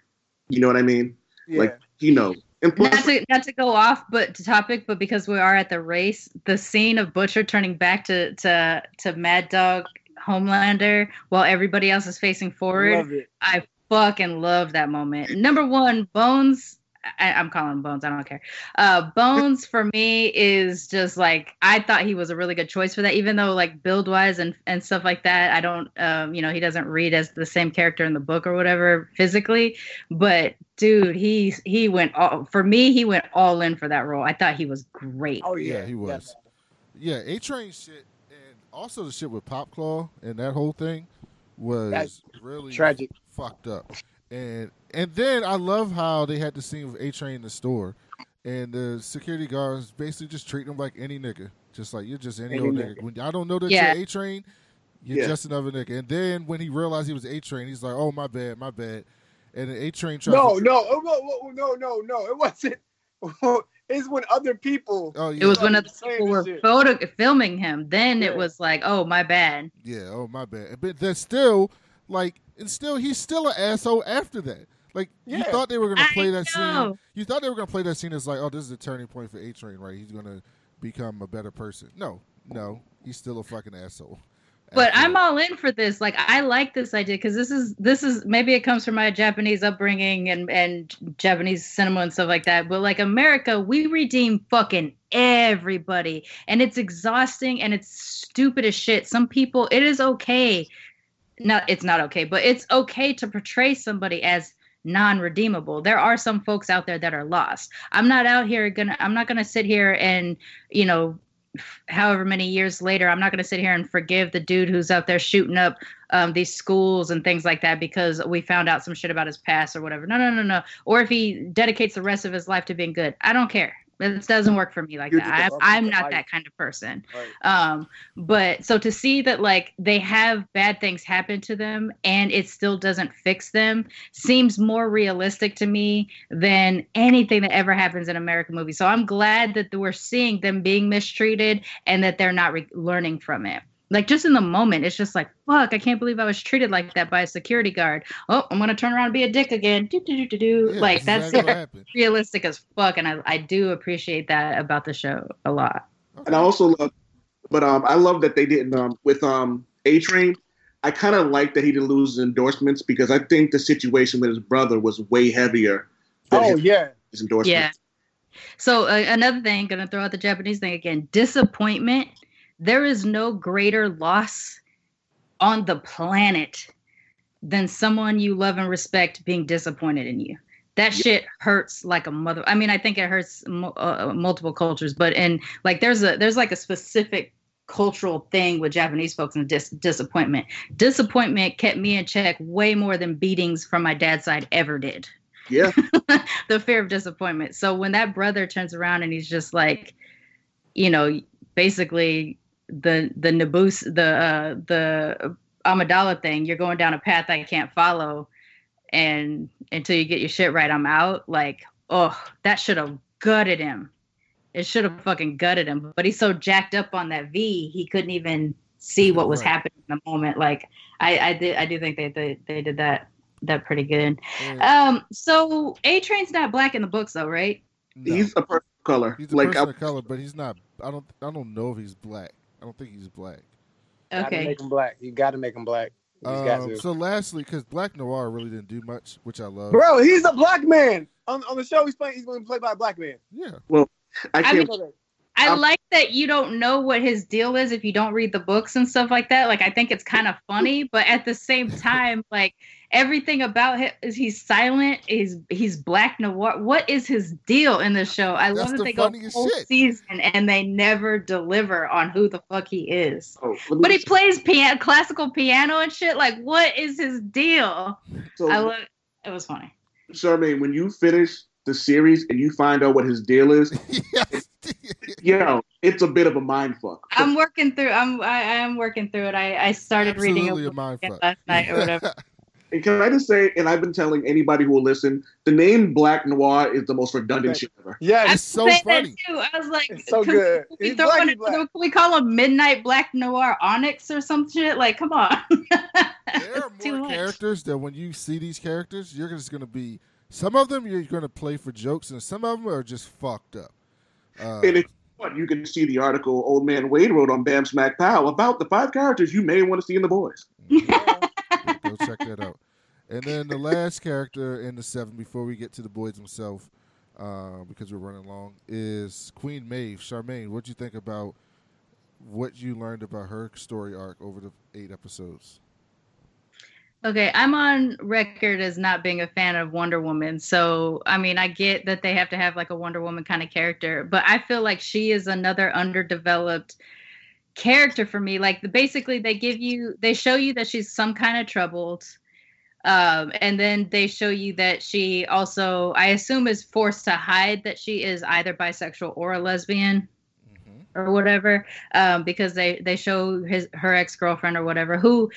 you know what I mean? Yeah. Like, you know. And plus, not to go off topic, but because we are at the race, the scene of Butcher turning back to Mad Dog Homelander while everybody else is facing forward. Love it. I fucking love that moment. Number one, Bones. I'm calling him Bones. I don't care. Bones for me is just like, I thought he was a really good choice for that, even though, like, build wise and stuff like that, I don't, you know, he doesn't read as the same character in the book or whatever physically, but dude, he went all, for me, he went all in for that role. I thought he was great. Oh yeah, he was. Yeah. A-Train shit. And also the shit with Popclaw and that whole thing was, that's really tragic, fucked up. And then I love how they had the scene with A-Train in the store, and the security guards basically just treat him like any nigga. Just like, you're just any old nigga. When I don't know that you're A-Train, you're just another nigga. And then when he realized he was A-Train, he's like, oh, my bad. And the A-Train tried No. It wasn't. It's when other people. Oh, yeah. It was when other people were filming him. Then it was like, oh, my bad. Yeah, oh, my bad. But they're still, like, and still, he's still an asshole after that. Like, you thought they were going to play that scene. You thought they were going to play that scene as like, oh, this is a turning point for A-Train, right? He's going to become a better person. No. He's still a fucking asshole. But I'm all in for this. Like, I like this idea because this is maybe it comes from my Japanese upbringing and Japanese cinema and stuff like that. But like America, we redeem fucking everybody, and it's exhausting and it's stupid as shit. Some people, it is okay. No, it's not okay, but it's okay to portray somebody as non-redeemable. There are some folks out there that are lost. I'm not gonna sit here and however many years later, I'm not going to sit here and forgive the dude who's out there shooting up these schools and things like that because we found out some shit about his past or whatever. No. Or if he dedicates the rest of his life to being good, I don't care. It doesn't work for me like that. I'm not that kind of person. Right. But so to see that like they have bad things happen to them and it still doesn't fix them seems more realistic to me than anything that ever happens in American movies. So I'm glad that we're seeing them being mistreated and that they're not learning from it. Like just in the moment, it's just like, fuck, I can't believe I was treated like that by a security guard. Oh, I'm going to turn around and be a dick again. Yeah, like that's realistic as fuck. And I do appreciate that about the show a lot. And I also love, but I love that they didn't, with A-Train, I kind of like that he didn't lose endorsements because I think the situation with his brother was way heavier than his endorsements. Yeah. So another thing, going to throw out the Japanese thing again, disappointment. There is no greater loss on the planet than someone you love and respect being disappointed in you. That shit hurts like a mother. I mean, I think it hurts multiple cultures, but there's a specific cultural thing with Japanese folks and disappointment. Disappointment kept me in check way more than beatings from my dad's side ever did. Yeah. The fear of disappointment. So when that brother turns around and he's just like, basically, the Amidala thing, you're going down a path I can't follow, and until you get your shit right, I'm out. Like, oh, that should have gutted him. It should have fucking gutted him. But he's so jacked up on that V, he couldn't even see what was happening in the moment. Like, I do think they did that pretty good. Yeah. So A-Train's not black in the books though, right? No. He's a person of color. He's a person of color, but he's not. I don't know if he's black. I don't think he's black. Okay. You gotta make him black. You gotta make him black. So lastly, because Black Noir really didn't do much, which I love. Bro, he's a black man. On the show, he's going to play by a black man. Yeah. Well, I like that you don't know what his deal is if you don't read the books and stuff like that. Like, I think it's kind of funny, but at the same time, like, everything about him is he's silent. He's Black Noir. What is his deal in this show? I love that they go whole season and they never deliver on who the fuck he is. Oh, but he plays classical piano and shit. Like, what is his deal? So, it was funny. So, I mean, when you finish the series and you find out what his deal is, it's a bit of a mind fuck. I am working through it. I started reading a mind fuck last night or whatever. And can I just say, and I've been telling anybody who will listen, the name Black Noir is the most redundant shit ever. Yeah, it's so funny. I was like, it's so good. Can we call him Midnight Black Noir Onyx or some shit? Like, come on. There are more characters that when you see these characters, you're just going to be, some of them you're going to play for jokes, and some of them are just fucked up. And if you can see the article Old Man Wade wrote on Bam Smack Pow about the 5 characters you may want to see in The Boys. Yeah. Go check that out. And then the last character in the 7, before we get to The Boys himself, because we're running long, is Queen Maeve. Charmaine, what'd you think about what you learned about her story arc over the 8 episodes? Okay, I'm on record as not being a fan of Wonder Woman. So, I mean, I get that they have to have like a Wonder Woman kind of character, but I feel like she is another underdeveloped character for me. Like, basically, they show you that she's some kind of troubled. And then they show you that she also, I assume, is forced to hide that she is either bisexual or a lesbian or whatever, because they show her ex-girlfriend or whatever, who,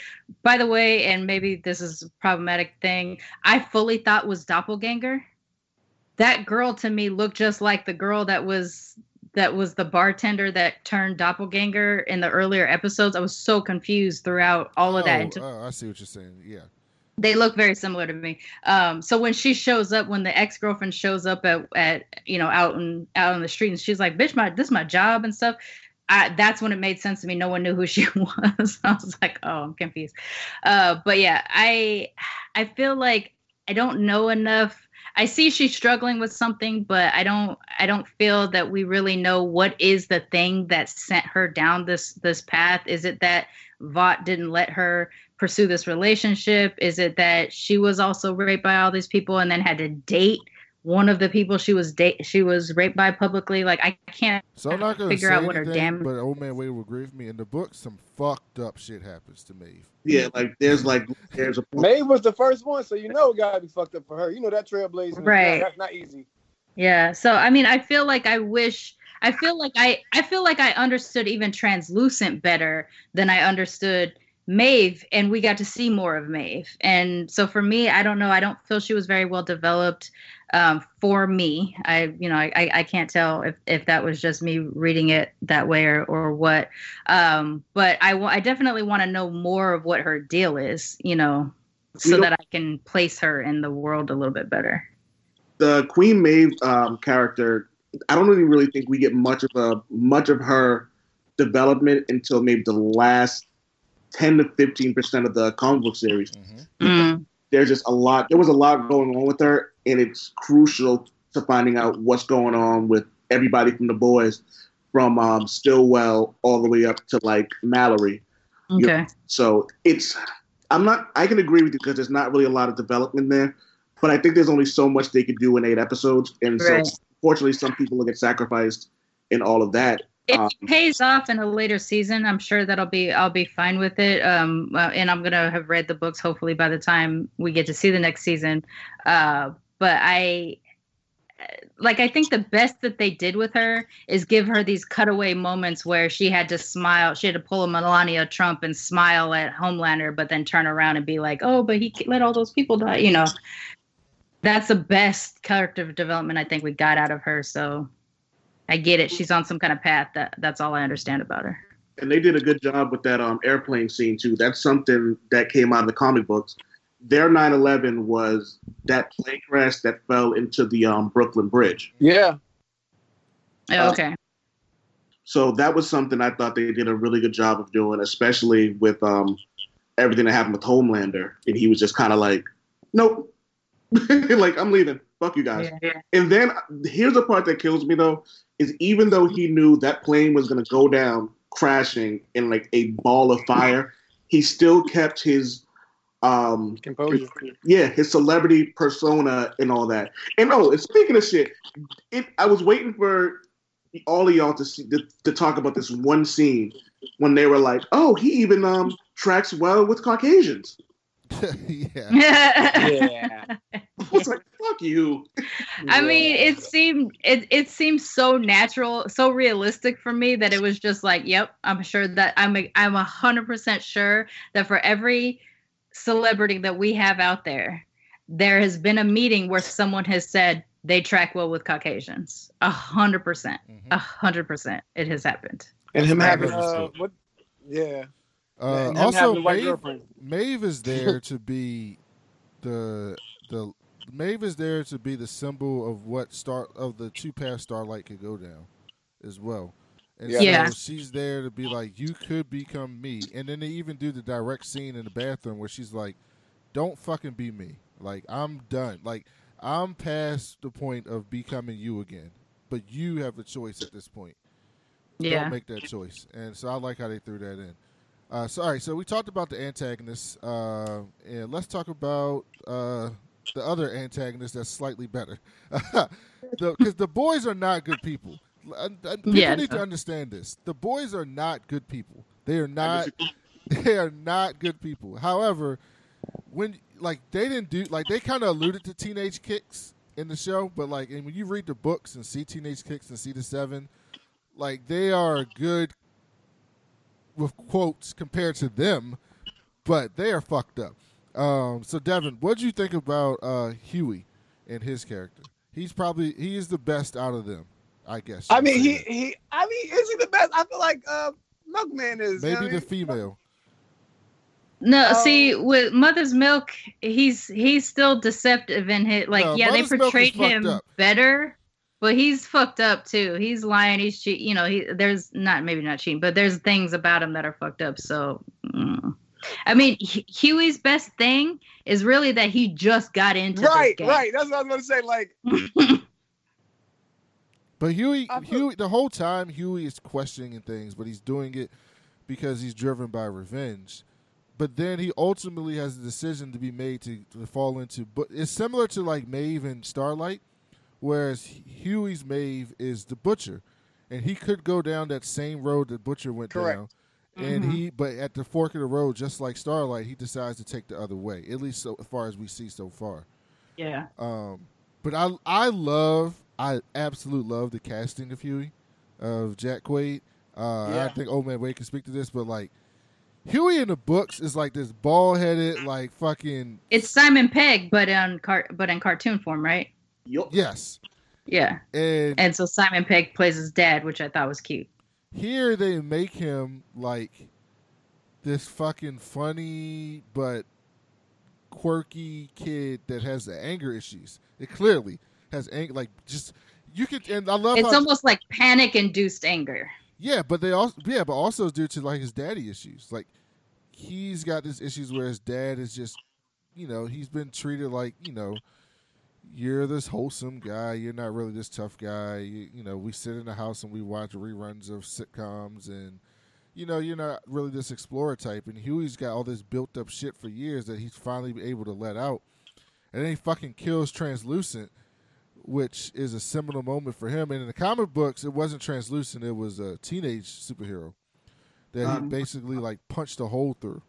by the way, and maybe this is a problematic thing, I fully thought was doppelganger. That girl to me looked just like the girl that was the bartender that turned doppelganger in the earlier episodes. I was so confused throughout all of that. I see what you're saying. Yeah. They look very similar to me. So when she shows up, when the ex-girlfriend shows up at out on the street, and she's like, "Bitch, this is my job and stuff." That's when it made sense to me. No one knew who she was. I was like, "Oh, I'm confused." But yeah, I feel like I don't know enough. I see she's struggling with something, but I don't feel that we really know what is the thing that sent her down this path. Is it that Vought didn't let her pursue this relationship? Is it that she was also raped by all these people and then had to date one of the people she was raped by publicly? Like, I can't figure out what her damn. But Old Man Wade will agree with me. In the book, some fucked up shit happens to Maeve. Yeah, there's a Maeve was the first one, so you know it gotta be fucked up for her. You know that trailblazing, right? That's not easy. Yeah, so I mean, I feel like I understood even Translucent better than I understood Maeve, and we got to see more of Maeve. And so for me, I don't know. I don't feel she was very well developed for me. I can't tell if that was just me reading it that way or what. But I definitely want to know more of what her deal is, so that I can place her in the world a little bit better. The Queen Maeve character, I don't really think we get much of her development until maybe the last 10 to 15% of the comic book series. Mm-hmm. Mm-hmm. There's just a lot. There was a lot going on with her, and it's crucial to finding out what's going on with everybody from The Boys, from Stillwell all the way up to like Mallory. Okay. You know? So I can agree with you because there's not really a lot of development there, but I think there's only so much they could do in 8 episodes, and right. So fortunately, some people will get sacrificed in all of that. If it pays off in a later season, I'm sure I'll be fine with it. And I'm going to have read the books, hopefully, by the time we get to see the next season. But I think the best that they did with her is give her these cutaway moments where she had to smile. She had to pull a Melania Trump and smile at Homelander, but then turn around and be like, "Oh, but he let all those people die," That's the best character development I think we got out of her, so I get it. She's on some kind of path. That's all I understand about her. And they did a good job with that airplane scene, too. That's something that came out of the comic books. Their 9/11 was that plane crash that fell into the Brooklyn Bridge. Yeah. Okay. So that was something I thought they did a really good job of doing, especially with everything that happened with Homelander. And he was just kind of like, nope. Like, I'm leaving. Fuck you guys. Yeah. And then here's the part that kills me, though, is even though he knew that plane was going to go down crashing in like a ball of fire, he still kept his composure. His celebrity persona and all that. And and speaking of shit, I was waiting for all of y'all to talk about this one scene when they were like, "Oh, he even tracks well with Caucasians." Yeah. I was like, fuck you. I mean, it seemed so natural, so realistic for me that it was just like, yep, I'm sure that I'm 100% sure that for every celebrity that we have out there has been a meeting where someone has said they track well with Caucasians. 100%. 100%. It has happened. And him having also, Maeve is there to be the symbol of what the two paths Starlight could go down, as well. And so she's there to be like, you could become me. And then they even do the direct scene in the bathroom where she's like, "Don't fucking be me. Like, I'm done. Like, I'm past the point of becoming you again. But you have a choice at this point. Yeah. Don't make that choice." And so I like how they threw that in. So we talked about the antagonists, and let's talk about the other antagonist that's slightly better. Because the Boys are not good people. People need to understand this. The Boys are not good people. They are not good people. However, when like they didn't do like they kind of alluded to teenage kicks in the show, but like and when you read the books and see teenage kicks and see the seven, like they are good with quotes compared to them, but they are fucked up. So Devin, what do you think about Huey and his character? He is the best out of them, I guess. I mean, is he the best? I feel like Milkman is maybe the female. No, see, with Mother's Milk, he's still deceptive in his they portrayed him better, but he's fucked up too. He's lying, he's cheating. There's maybe not cheating, but there's things about him that are fucked up. So, I mean, Huey's best thing is really that he just got into this game. Right. That's what I was gonna say. Like, but Huey, the whole time Huey is questioning things, but he's doing it because he's driven by revenge. But then he ultimately has a decision to be made to fall into. But it's similar to like Maeve and Starlight, whereas Huey's Maeve is the Butcher, and he could go down that same road that Butcher went down. And but at the fork of the road, just like Starlight, he decides to take the other way. At least so far as we see so far. Yeah. But I absolutely love the casting of Huey, of Jack Quaid. I think Old Man Wade can speak to this, but like. Huey in the books is like this bald-headed, like fucking. It's Simon Pegg, but in cartoon form, right? Yep. Yes. Yeah. And so Simon Pegg plays his dad, which I thought was cute. Here they make him like this fucking funny but quirky kid that has the anger issues. It clearly has anger, like just you could. And I love. It's almost like panic-induced anger. Yeah, but also due to like his daddy issues. Like he's got these issues where his dad is just, he's been treated like, you're this wholesome guy, you're not really this tough guy. We sit in the house and we watch reruns of sitcoms, and you're not really this explorer type. And Huey's got all this built up shit for years that he's finally able to let out, and then he fucking kills Translucent, which is a seminal moment for him. And in the comic books, it wasn't Translucent. It was a teenage superhero that he basically like punched a hole through,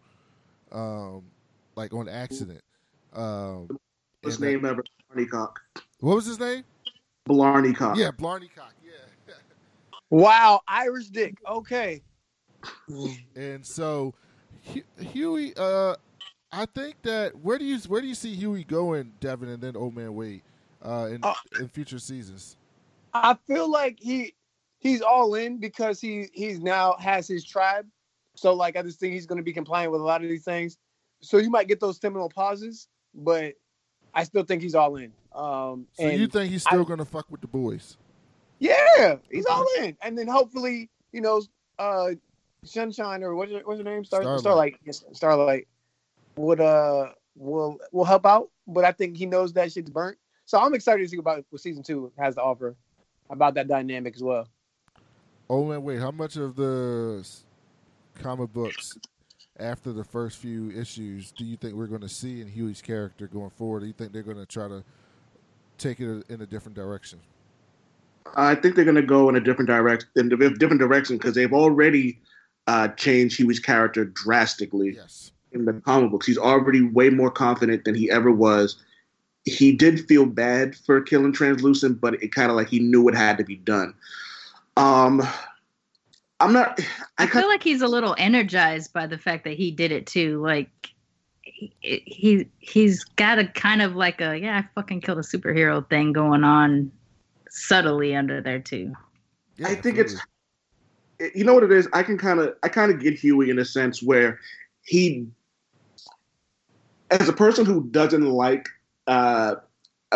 like on accident. His name ever? Blarney Cock. What was his name? Blarney Cock. Yeah, Blarney Cock. Yeah. Wow, Irish dick. Okay. And so Huey, I think that where do you see Huey going, Devin, and then Old Man Wade? In future seasons, I feel like he's all in because he's now has his tribe. So like I just think he's going to be compliant with a lot of these things. So you might get those seminal pauses, but I still think he's all in. So you think he's still going to fuck with the boys? Yeah, he's all in, and then hopefully Sunshine or what's her name? Starlight will help out, but I think he knows that shit's burnt. So I'm excited to see about what season 2 has to offer about that dynamic as well. Oh, and wait, how much of the comic books after the first few issues do you think we're going to see in Huey's character going forward? Do you think they're going to try to take it in a different direction? I think they're going to go in a different direction because they've already changed Huey's character drastically. Yes. In the comic books, he's already way more confident than he ever was. He did feel bad for killing Translucent, but it kind of like he knew it had to be done. I feel like he's a little energized by the fact that he did it too. Like he's got a kind of like a I fucking killed a superhero thing going on subtly under there too. Yeah, I think it's what it is. I kind of get Huey in a sense where he, as a person who doesn't like. A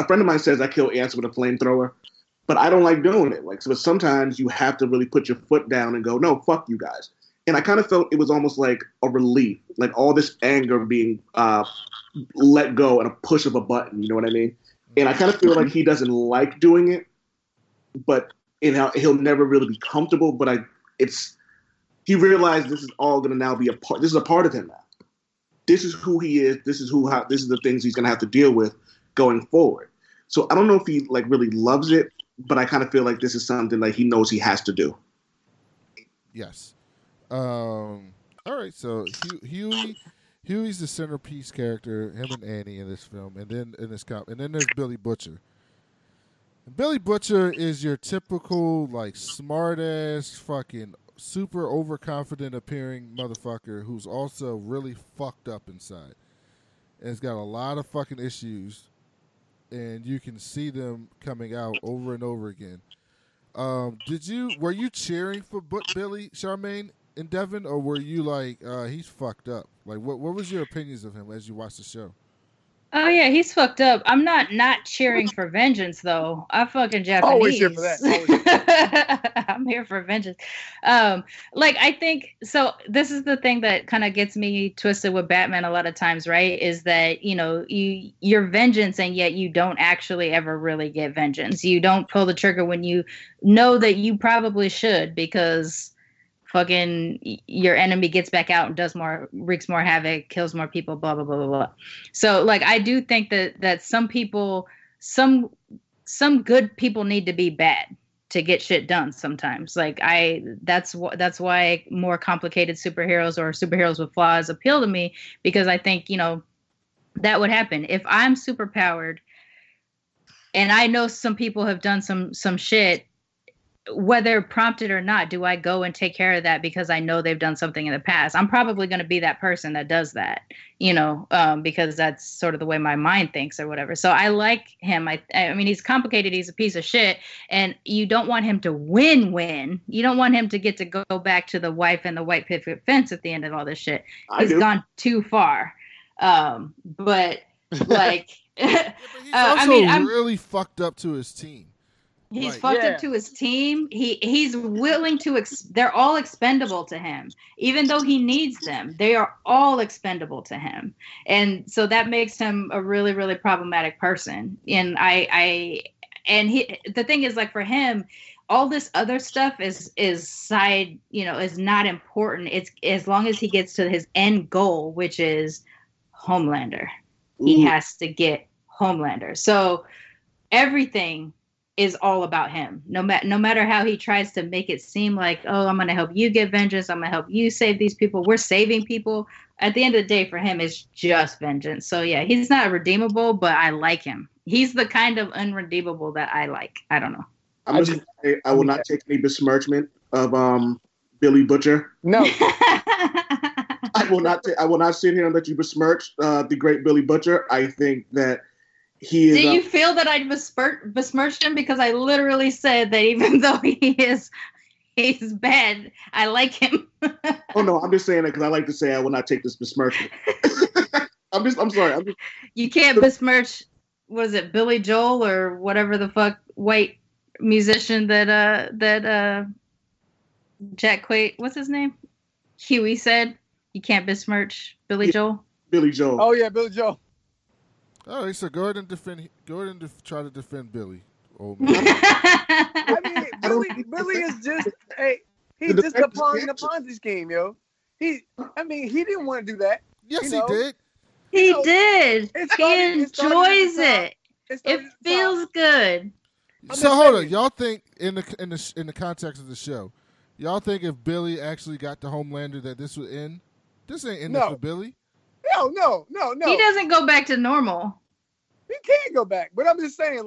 friend of mine says I kill ants with a flamethrower, but I don't like doing it. Like, so sometimes you have to really put your foot down and go, no, fuck you guys. And I kind of felt it was almost like a relief, like all this anger being let go at a push of a button. You know what I mean? And I kind of feel like he doesn't like doing it, but he'll never really be comfortable. But he realized this is all going to now be a part. This is a part of him now. This is who he is. This is the things he's going to have to deal with going forward. So I don't know if he like really loves it, but I kind of feel like this is something like he knows he has to do. Yes. All right. So Huey Huey's the centerpiece character, him and Annie in this film, and then in this cop, and then there's Billy Butcher. And Billy Butcher is your typical like smart-ass fucking super overconfident appearing motherfucker who's also really fucked up inside. And it's got a lot of fucking issues, and you can see them coming out over and over again. Were you cheering for Billy, Charmaine, and Devin, or were you like, he's fucked up? Like, what was your opinions of him as you watched the show? Oh yeah, he's fucked up. I'm not cheering for vengeance though. I fucking Japanese. Always here for that. Always here for that. I'm here for vengeance. I think so. This is the thing that kind of gets me twisted with Batman a lot of times, right? Is that you're vengeance, and yet you don't actually ever really get vengeance. You don't pull the trigger when you know that you probably should, because fucking your enemy gets back out and does more, wreaks more havoc, kills more people, blah, blah, blah, blah, blah. So I do think that some people, some good people need to be bad to get shit done sometimes. That's why more complicated superheroes or superheroes with flaws appeal to me, because I think, that would happen. If I'm superpowered and I know some people have done some shit, whether prompted or not, do I go and take care of that because I know they've done something in the past? I'm probably going to be that person that does that, because that's sort of the way my mind thinks or whatever. So I like him. I mean, he's complicated. He's a piece of shit. And you don't want him to win. You don't want him to get to go back to the wife and the white picket fence at the end of all this shit. He's gone too far. Yeah, but he's also really fucked up to his team. He's fucked up to his team. He's willing to. They're all expendable to him, even though he needs them. They are all expendable to him, and so that makes him a really, really problematic person. And the thing is, for him, all this other stuff is side. Is not important. It's as long as he gets to his end goal, which is Homelander. He has to get Homelander. So everything is all about him. No matter how he tries to make it seem like, oh, I'm going to help you get vengeance. I'm going to help you save these people. We're saving people. At the end of the day, for him, it's just vengeance. So yeah, he's not redeemable, but I like him. He's the kind of unredeemable that I like. I don't know. I'm just gonna say, I will not take any besmirchment of Billy Butcher. No. I will not sit here and let you besmirch the great Billy Butcher. I think that he is. Do you feel that I besmirched him? Because I literally said that even though he's bad, I like him. Oh no, I'm just saying that because I like to say I will not take this besmirchment. I'm sorry. You can't besmirch. Was it Billy Joel or whatever the fuck white musician that Jack Quaid? What's his name? Huey said you can't besmirch Billy Joel. Billy Joel. Oh yeah, Billy Joel. All right, so go ahead and defend. Go ahead and try to defend Billy. Oh man! I mean, Billy is just—he's just a pawn in the Ponzi scheme, yo. He didn't want to do that. Yes, he did. He did. He enjoys it. It feels good. So hold on, y'all think in the context of the show, y'all think if Billy actually got the Homelander that this would end? This ain't ending for Billy. No. He doesn't go back to normal. He can go back, but I'm just saying,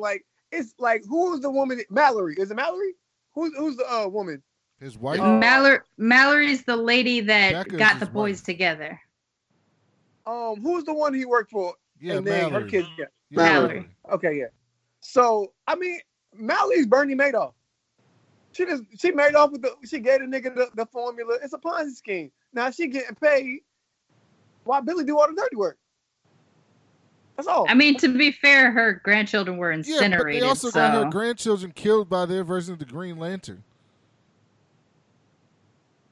it's like, who's the woman? Mallory. Is it Mallory? Who's the woman? His wife. Mallory's the lady that got the boys together. Who's the one he worked for? Yeah, and then Mallory. Her kids. Yeah. Mallory. Okay, yeah. So I mean, Mallory's Bernie Madoff. She made off with she gave the nigga the formula. It's a Ponzi scheme. Now she getting paid. Why Billy do all the dirty work? That's all. I mean, to be fair, her grandchildren were incinerated. Yeah, but they also got her grandchildren killed by their version of the Green Lantern.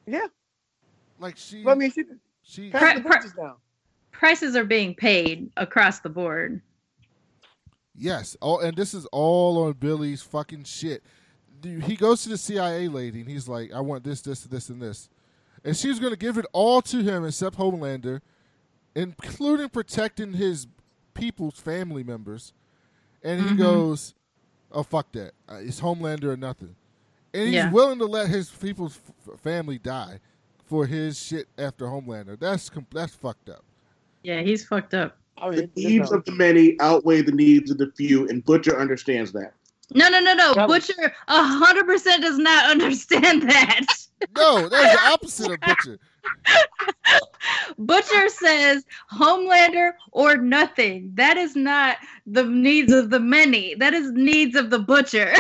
Yeah. She prices are being paid across the board. Yes. Oh, and this is all on Billy's fucking shit. He goes to the CIA lady and he's like, I want this, this, this, and this. And she was going to give it all to him except Homelander, including protecting his people's family members. And he goes, oh, fuck that. It's Homelander or nothing. And he's willing to let his people's family die for his shit after Homelander. That's fucked up. Yeah, he's fucked up. The needs of the many outweigh the needs of the few, and Butcher understands that. No. Butcher 100% does not understand that. No, that's the opposite of Butcher. Butcher says Homelander or nothing. That is not the needs of the many. That is needs of the Butcher.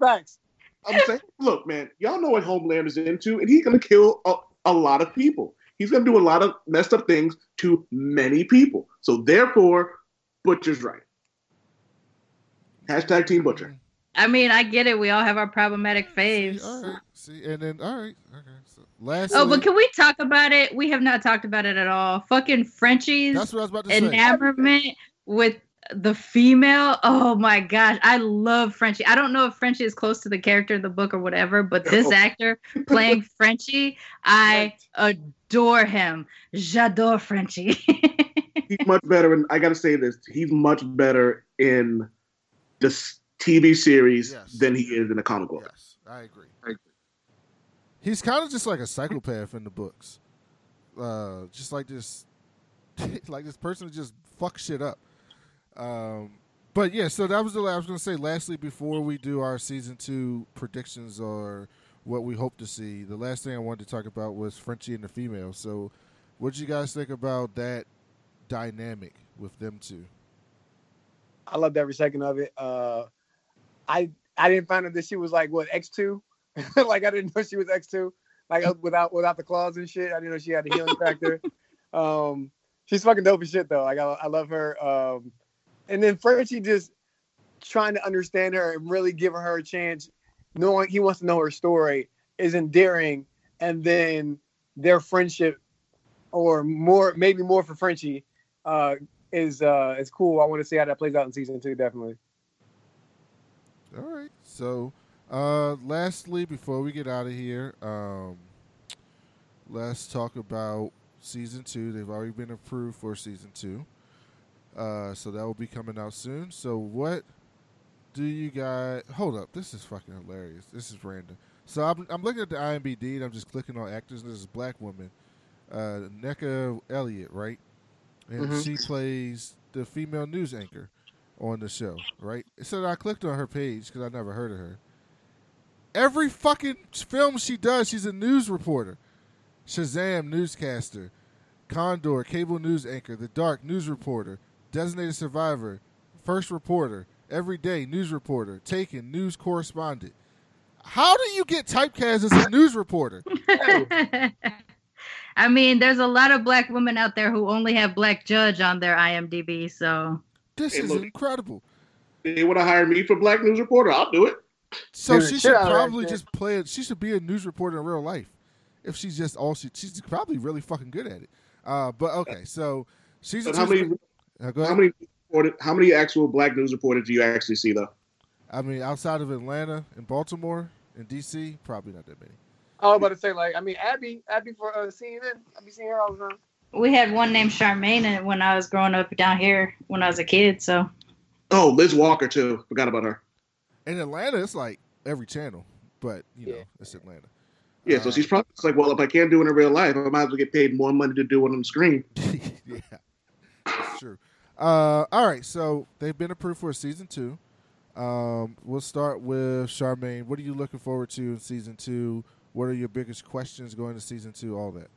Thanks. I'm saying, look, man, y'all know what Homelander's into, and he's going to kill a lot of people. He's going to do a lot of messed up things to many people. So therefore, Butcher's right. Hashtag Team Butcher. I mean, I get it. We all have our problematic faves. See, all right. See, and then, all right. Okay. So, lastly, but can we talk about it? We have not talked about it at all. Fucking Frenchie's enamorment with the female. Oh, my gosh. I love Frenchie. I don't know if Frenchie is close to the character in the book or whatever, but this actor playing Frenchie, I adore him. J'adore Frenchie. He's much better. And I got to say this. He's much better in this TV series than he is in the comic book. Yes, I agree. He's kind of just like a psychopath in the books. Just like this person who just fucks shit up. But yeah, so that was the last I was going to say. Lastly, before we do our season 2 predictions or what we hope to see, the last thing I wanted to talk about was Frenchie and the female. So what did you guys think about that dynamic with them two? I loved every second of it. I didn't find out that she was like, what, X2? Like, I didn't know she was X2. Like, without the claws and shit. I didn't know she had the healing factor. She's fucking dope as shit, though. Like, I love her. And then Frenchie just trying to understand her and really giving her a chance, knowing he wants to know her story, is endearing. And then their friendship, or maybe more for Frenchie, is cool. I want to see how that plays out in season 2, definitely. All right. So, lastly, before we get out of here, let's talk about season 2. They've already been approved for season 2. So that will be coming out soon. So what do you guys... Hold up. This is fucking hilarious. This is random. So I'm looking at the IMDb, and I'm just clicking on actors. This is a black woman. Nneka Elliott, right? And she plays the female news anchor on the show, right? So I clicked on her page because I never heard of her. Every fucking film she does, she's a news reporter. Shazam, newscaster. Condor, cable news anchor. The Dark, news reporter. Designated survivor, first reporter. Everyday, news reporter. Taken, news correspondent. How do you get typecast as a news reporter? I mean, there's a lot of black women out there who only have black judge on their IMDb, so... This is incredible. They want to hire me for black news reporter, I'll do it. So she should probably just play it. She should be a news reporter in real life. If she's just all she's probably really fucking good at it. But okay, so she's... How many actual black news reporters do you actually see, though? I mean, outside of Atlanta and Baltimore and D.C., probably not that many. I was about to say, like, I mean, Abby for CNN. I be seeing her all the time. We had one named Charmaine when I was growing up down here when I was a kid, so. Oh, Liz Walker, too. Forgot about her. In Atlanta, it's like every channel, but, you know, it's Atlanta. Yeah, so she's probably like, well, if I can't do it in real life, I might as well get paid more money to do it on the screen. Yeah, that's true. All right, so they've been approved for season 2. We'll start with Charmaine. What are you looking forward to in season 2? What are your biggest questions going to season 2? All that.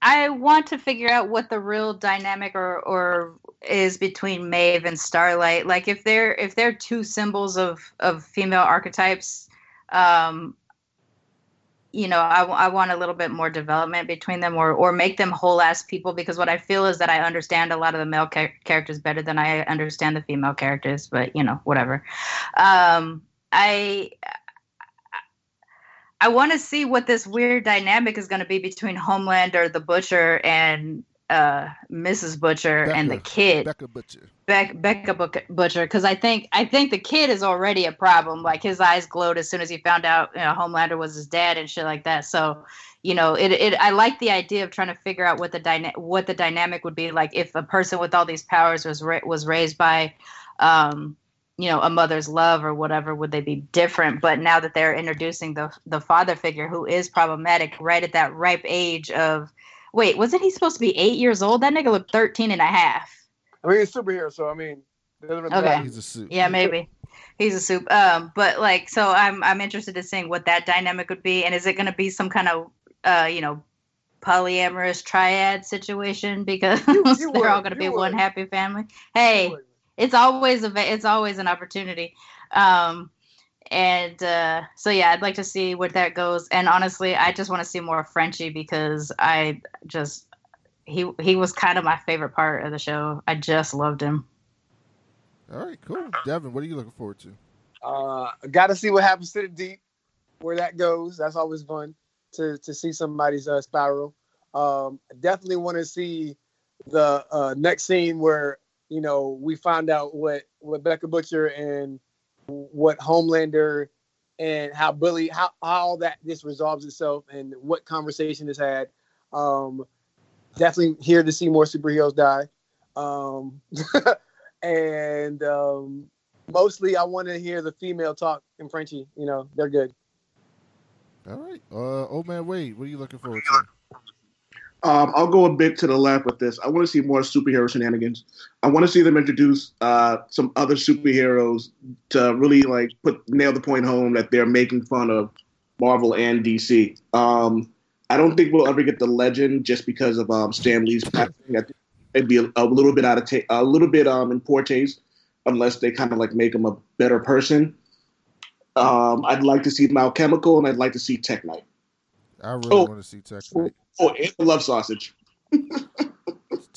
I want to figure out what the real dynamic or is between Maeve and Starlight. Like if they're two symbols of female archetypes, I want a little bit more development between them or make them whole ass people, because what I feel is that I understand a lot of the male characters better than I understand the female characters, but whatever. I want to see what this weird dynamic is going to be between Homelander, the Butcher, and Mrs. Butcher, Becca, and the kid. Becca Butcher, because I think the kid is already a problem. Like, his eyes glowed as soon as he found out Homelander was his dad and shit like that. So, I like the idea of trying to figure out what the dynamic would be like if a person with all these powers was raised by you know, a mother's love or whatever, would they be different? But now that they're introducing the father figure, who is problematic right at that ripe age of, wait, wasn't he supposed to be 8 years old? That nigga looked 13 and a half. I mean, he's a superhero, so I mean, okay. He's a soup. Yeah, maybe. He's a soup. But like, so I'm interested in seeing what that dynamic would be. And is it going to be some kind of, you know, polyamorous triad situation? Because you they're all going to be one happy family. Hey, it's always an opportunity. So yeah, I'd like to see where that goes. And honestly, I just want to see more of Frenchie, because he was kind of my favorite part of the show. I just loved him. All right, cool. Devin, what are you looking forward to? Got to see what happens to the deep, where that goes. That's always fun to see somebody's spiral. Definitely want to see the next scene where, you know, we find out what Becca Butcher and what Homelander and how Billy, how all that just resolves itself and what conversation is had. Definitely here to see more superheroes die. And mostly I want to hear the female talk in Frenchie. You know, they're good. All right. Old Man Wade, what are you looking forward to? I'll go a bit to the left with this. I want to see more superhero shenanigans. I want to see them introduce some other superheroes to really, like, nail the point home that they're making fun of Marvel and DC. I don't think we'll ever get the Legend just because of Stan Lee's passing. I think it'd be a little bit out of a little bit in poor taste, unless they kind of like make him a better person. I'd like to see Mal Chemical, and I'd like to see Tech Knight. I really want to see Tech Knight. Oh, and the Love Sausage.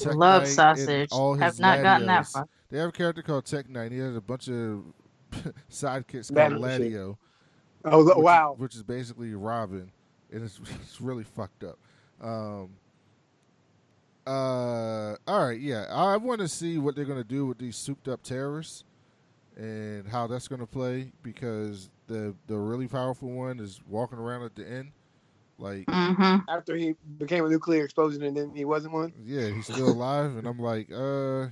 Love Sausage. I've not gotten that far. They have a character called Tech Knight. He has a bunch of sidekicks called Ladio. Oh, wow! Which is basically Robin, and it's really fucked up. All right, yeah. I want to see what they're going to do with these souped-up terrorists and how that's going to play, because the really powerful one is walking around at the end. Like, after he became a nuclear explosion and then he wasn't one? Yeah, he's still alive, and I'm like,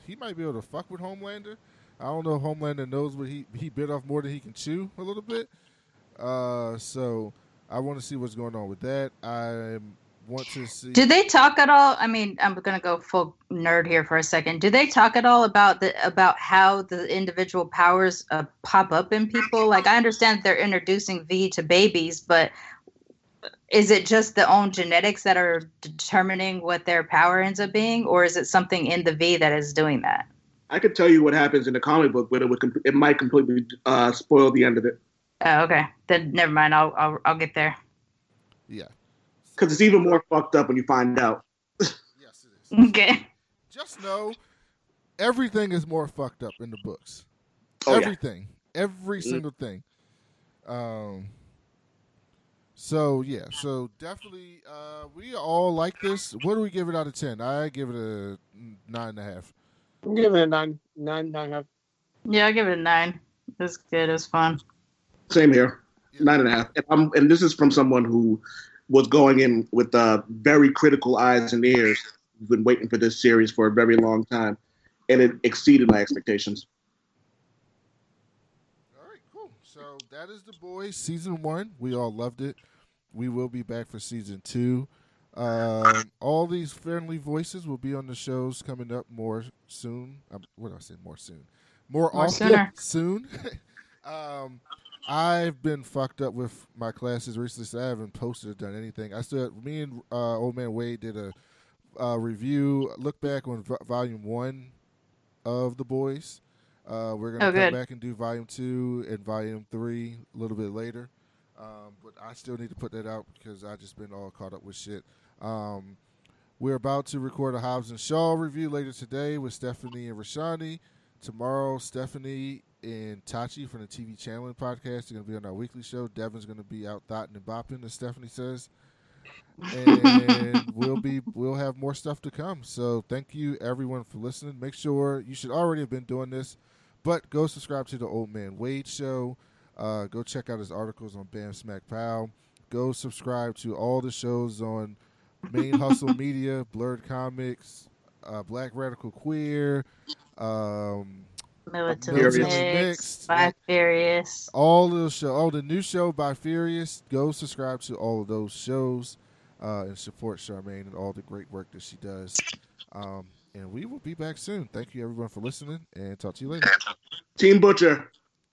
he might be able to fuck with Homelander. I don't know if Homelander knows, but he bit off more than he can chew a little bit. So I want to see what's going on with that. Want to see. Did they talk at all? I mean, I'm gonna go full nerd here for a second. Did they talk at all about how the individual powers pop up in people? Like, I understand they're introducing V to babies, but is it just the own genetics that are determining what their power ends up being, or is it something in the V that is doing that? I could tell you what happens in the comic book, but it might completely spoil the end of it. Oh, okay. Then never mind. I'll get there. Yeah. Because it's even more fucked up when you find out. Yes, it is. Okay. Just know, everything is more fucked up in the books. Oh, everything. Yeah. Every single thing. So, yeah. So, definitely, we all like this. What do we give it out of 10? I give it a 9.5. I'm giving it a 9.5. Yeah, I give it a 9. It was good. It was fun. Same here. Yeah. 9.5. And this is from someone who was going in with very critical eyes and ears. Been waiting for this series for a very long time, and it exceeded my expectations. All right, cool. So that is The Boys Season 1. We all loved it. We will be back for Season 2. All these friendly voices will be on the shows coming up more soon. What did I say? More soon. More often sooner. I've been fucked up with my classes recently, so I haven't posted or done anything. Me and Old Man Wade did a review, look back on Volume 1 of The Boys. We're going to come back and do Volume 2 and Volume 3 a little bit later. But I still need to put that out because I've just been all caught up with shit. We're about to record a Hobbs and Shaw review later today with Stephanie and Rashani. Tomorrow, Stephanie and Tachi from the TV Channeling podcast are going to be on our weekly show. Devin's going to be out thotting and bopping, as Stephanie says. And we'll have more stuff to come. So thank you, everyone, for listening. Make sure you should already have been doing this, but go subscribe to the Old Man Wade Show. Go check out his articles on Bam Smack Pow. Go subscribe to all the shows on Main Hustle Media, Blurred Comics, Black Radical Queer, Militants Next by Furious. All those show, all the new show by Furious. Go subscribe to all of those shows and support Charmaine and all the great work that she does. And we will be back soon. Thank you everyone for listening, and talk to you later. Team Butcher.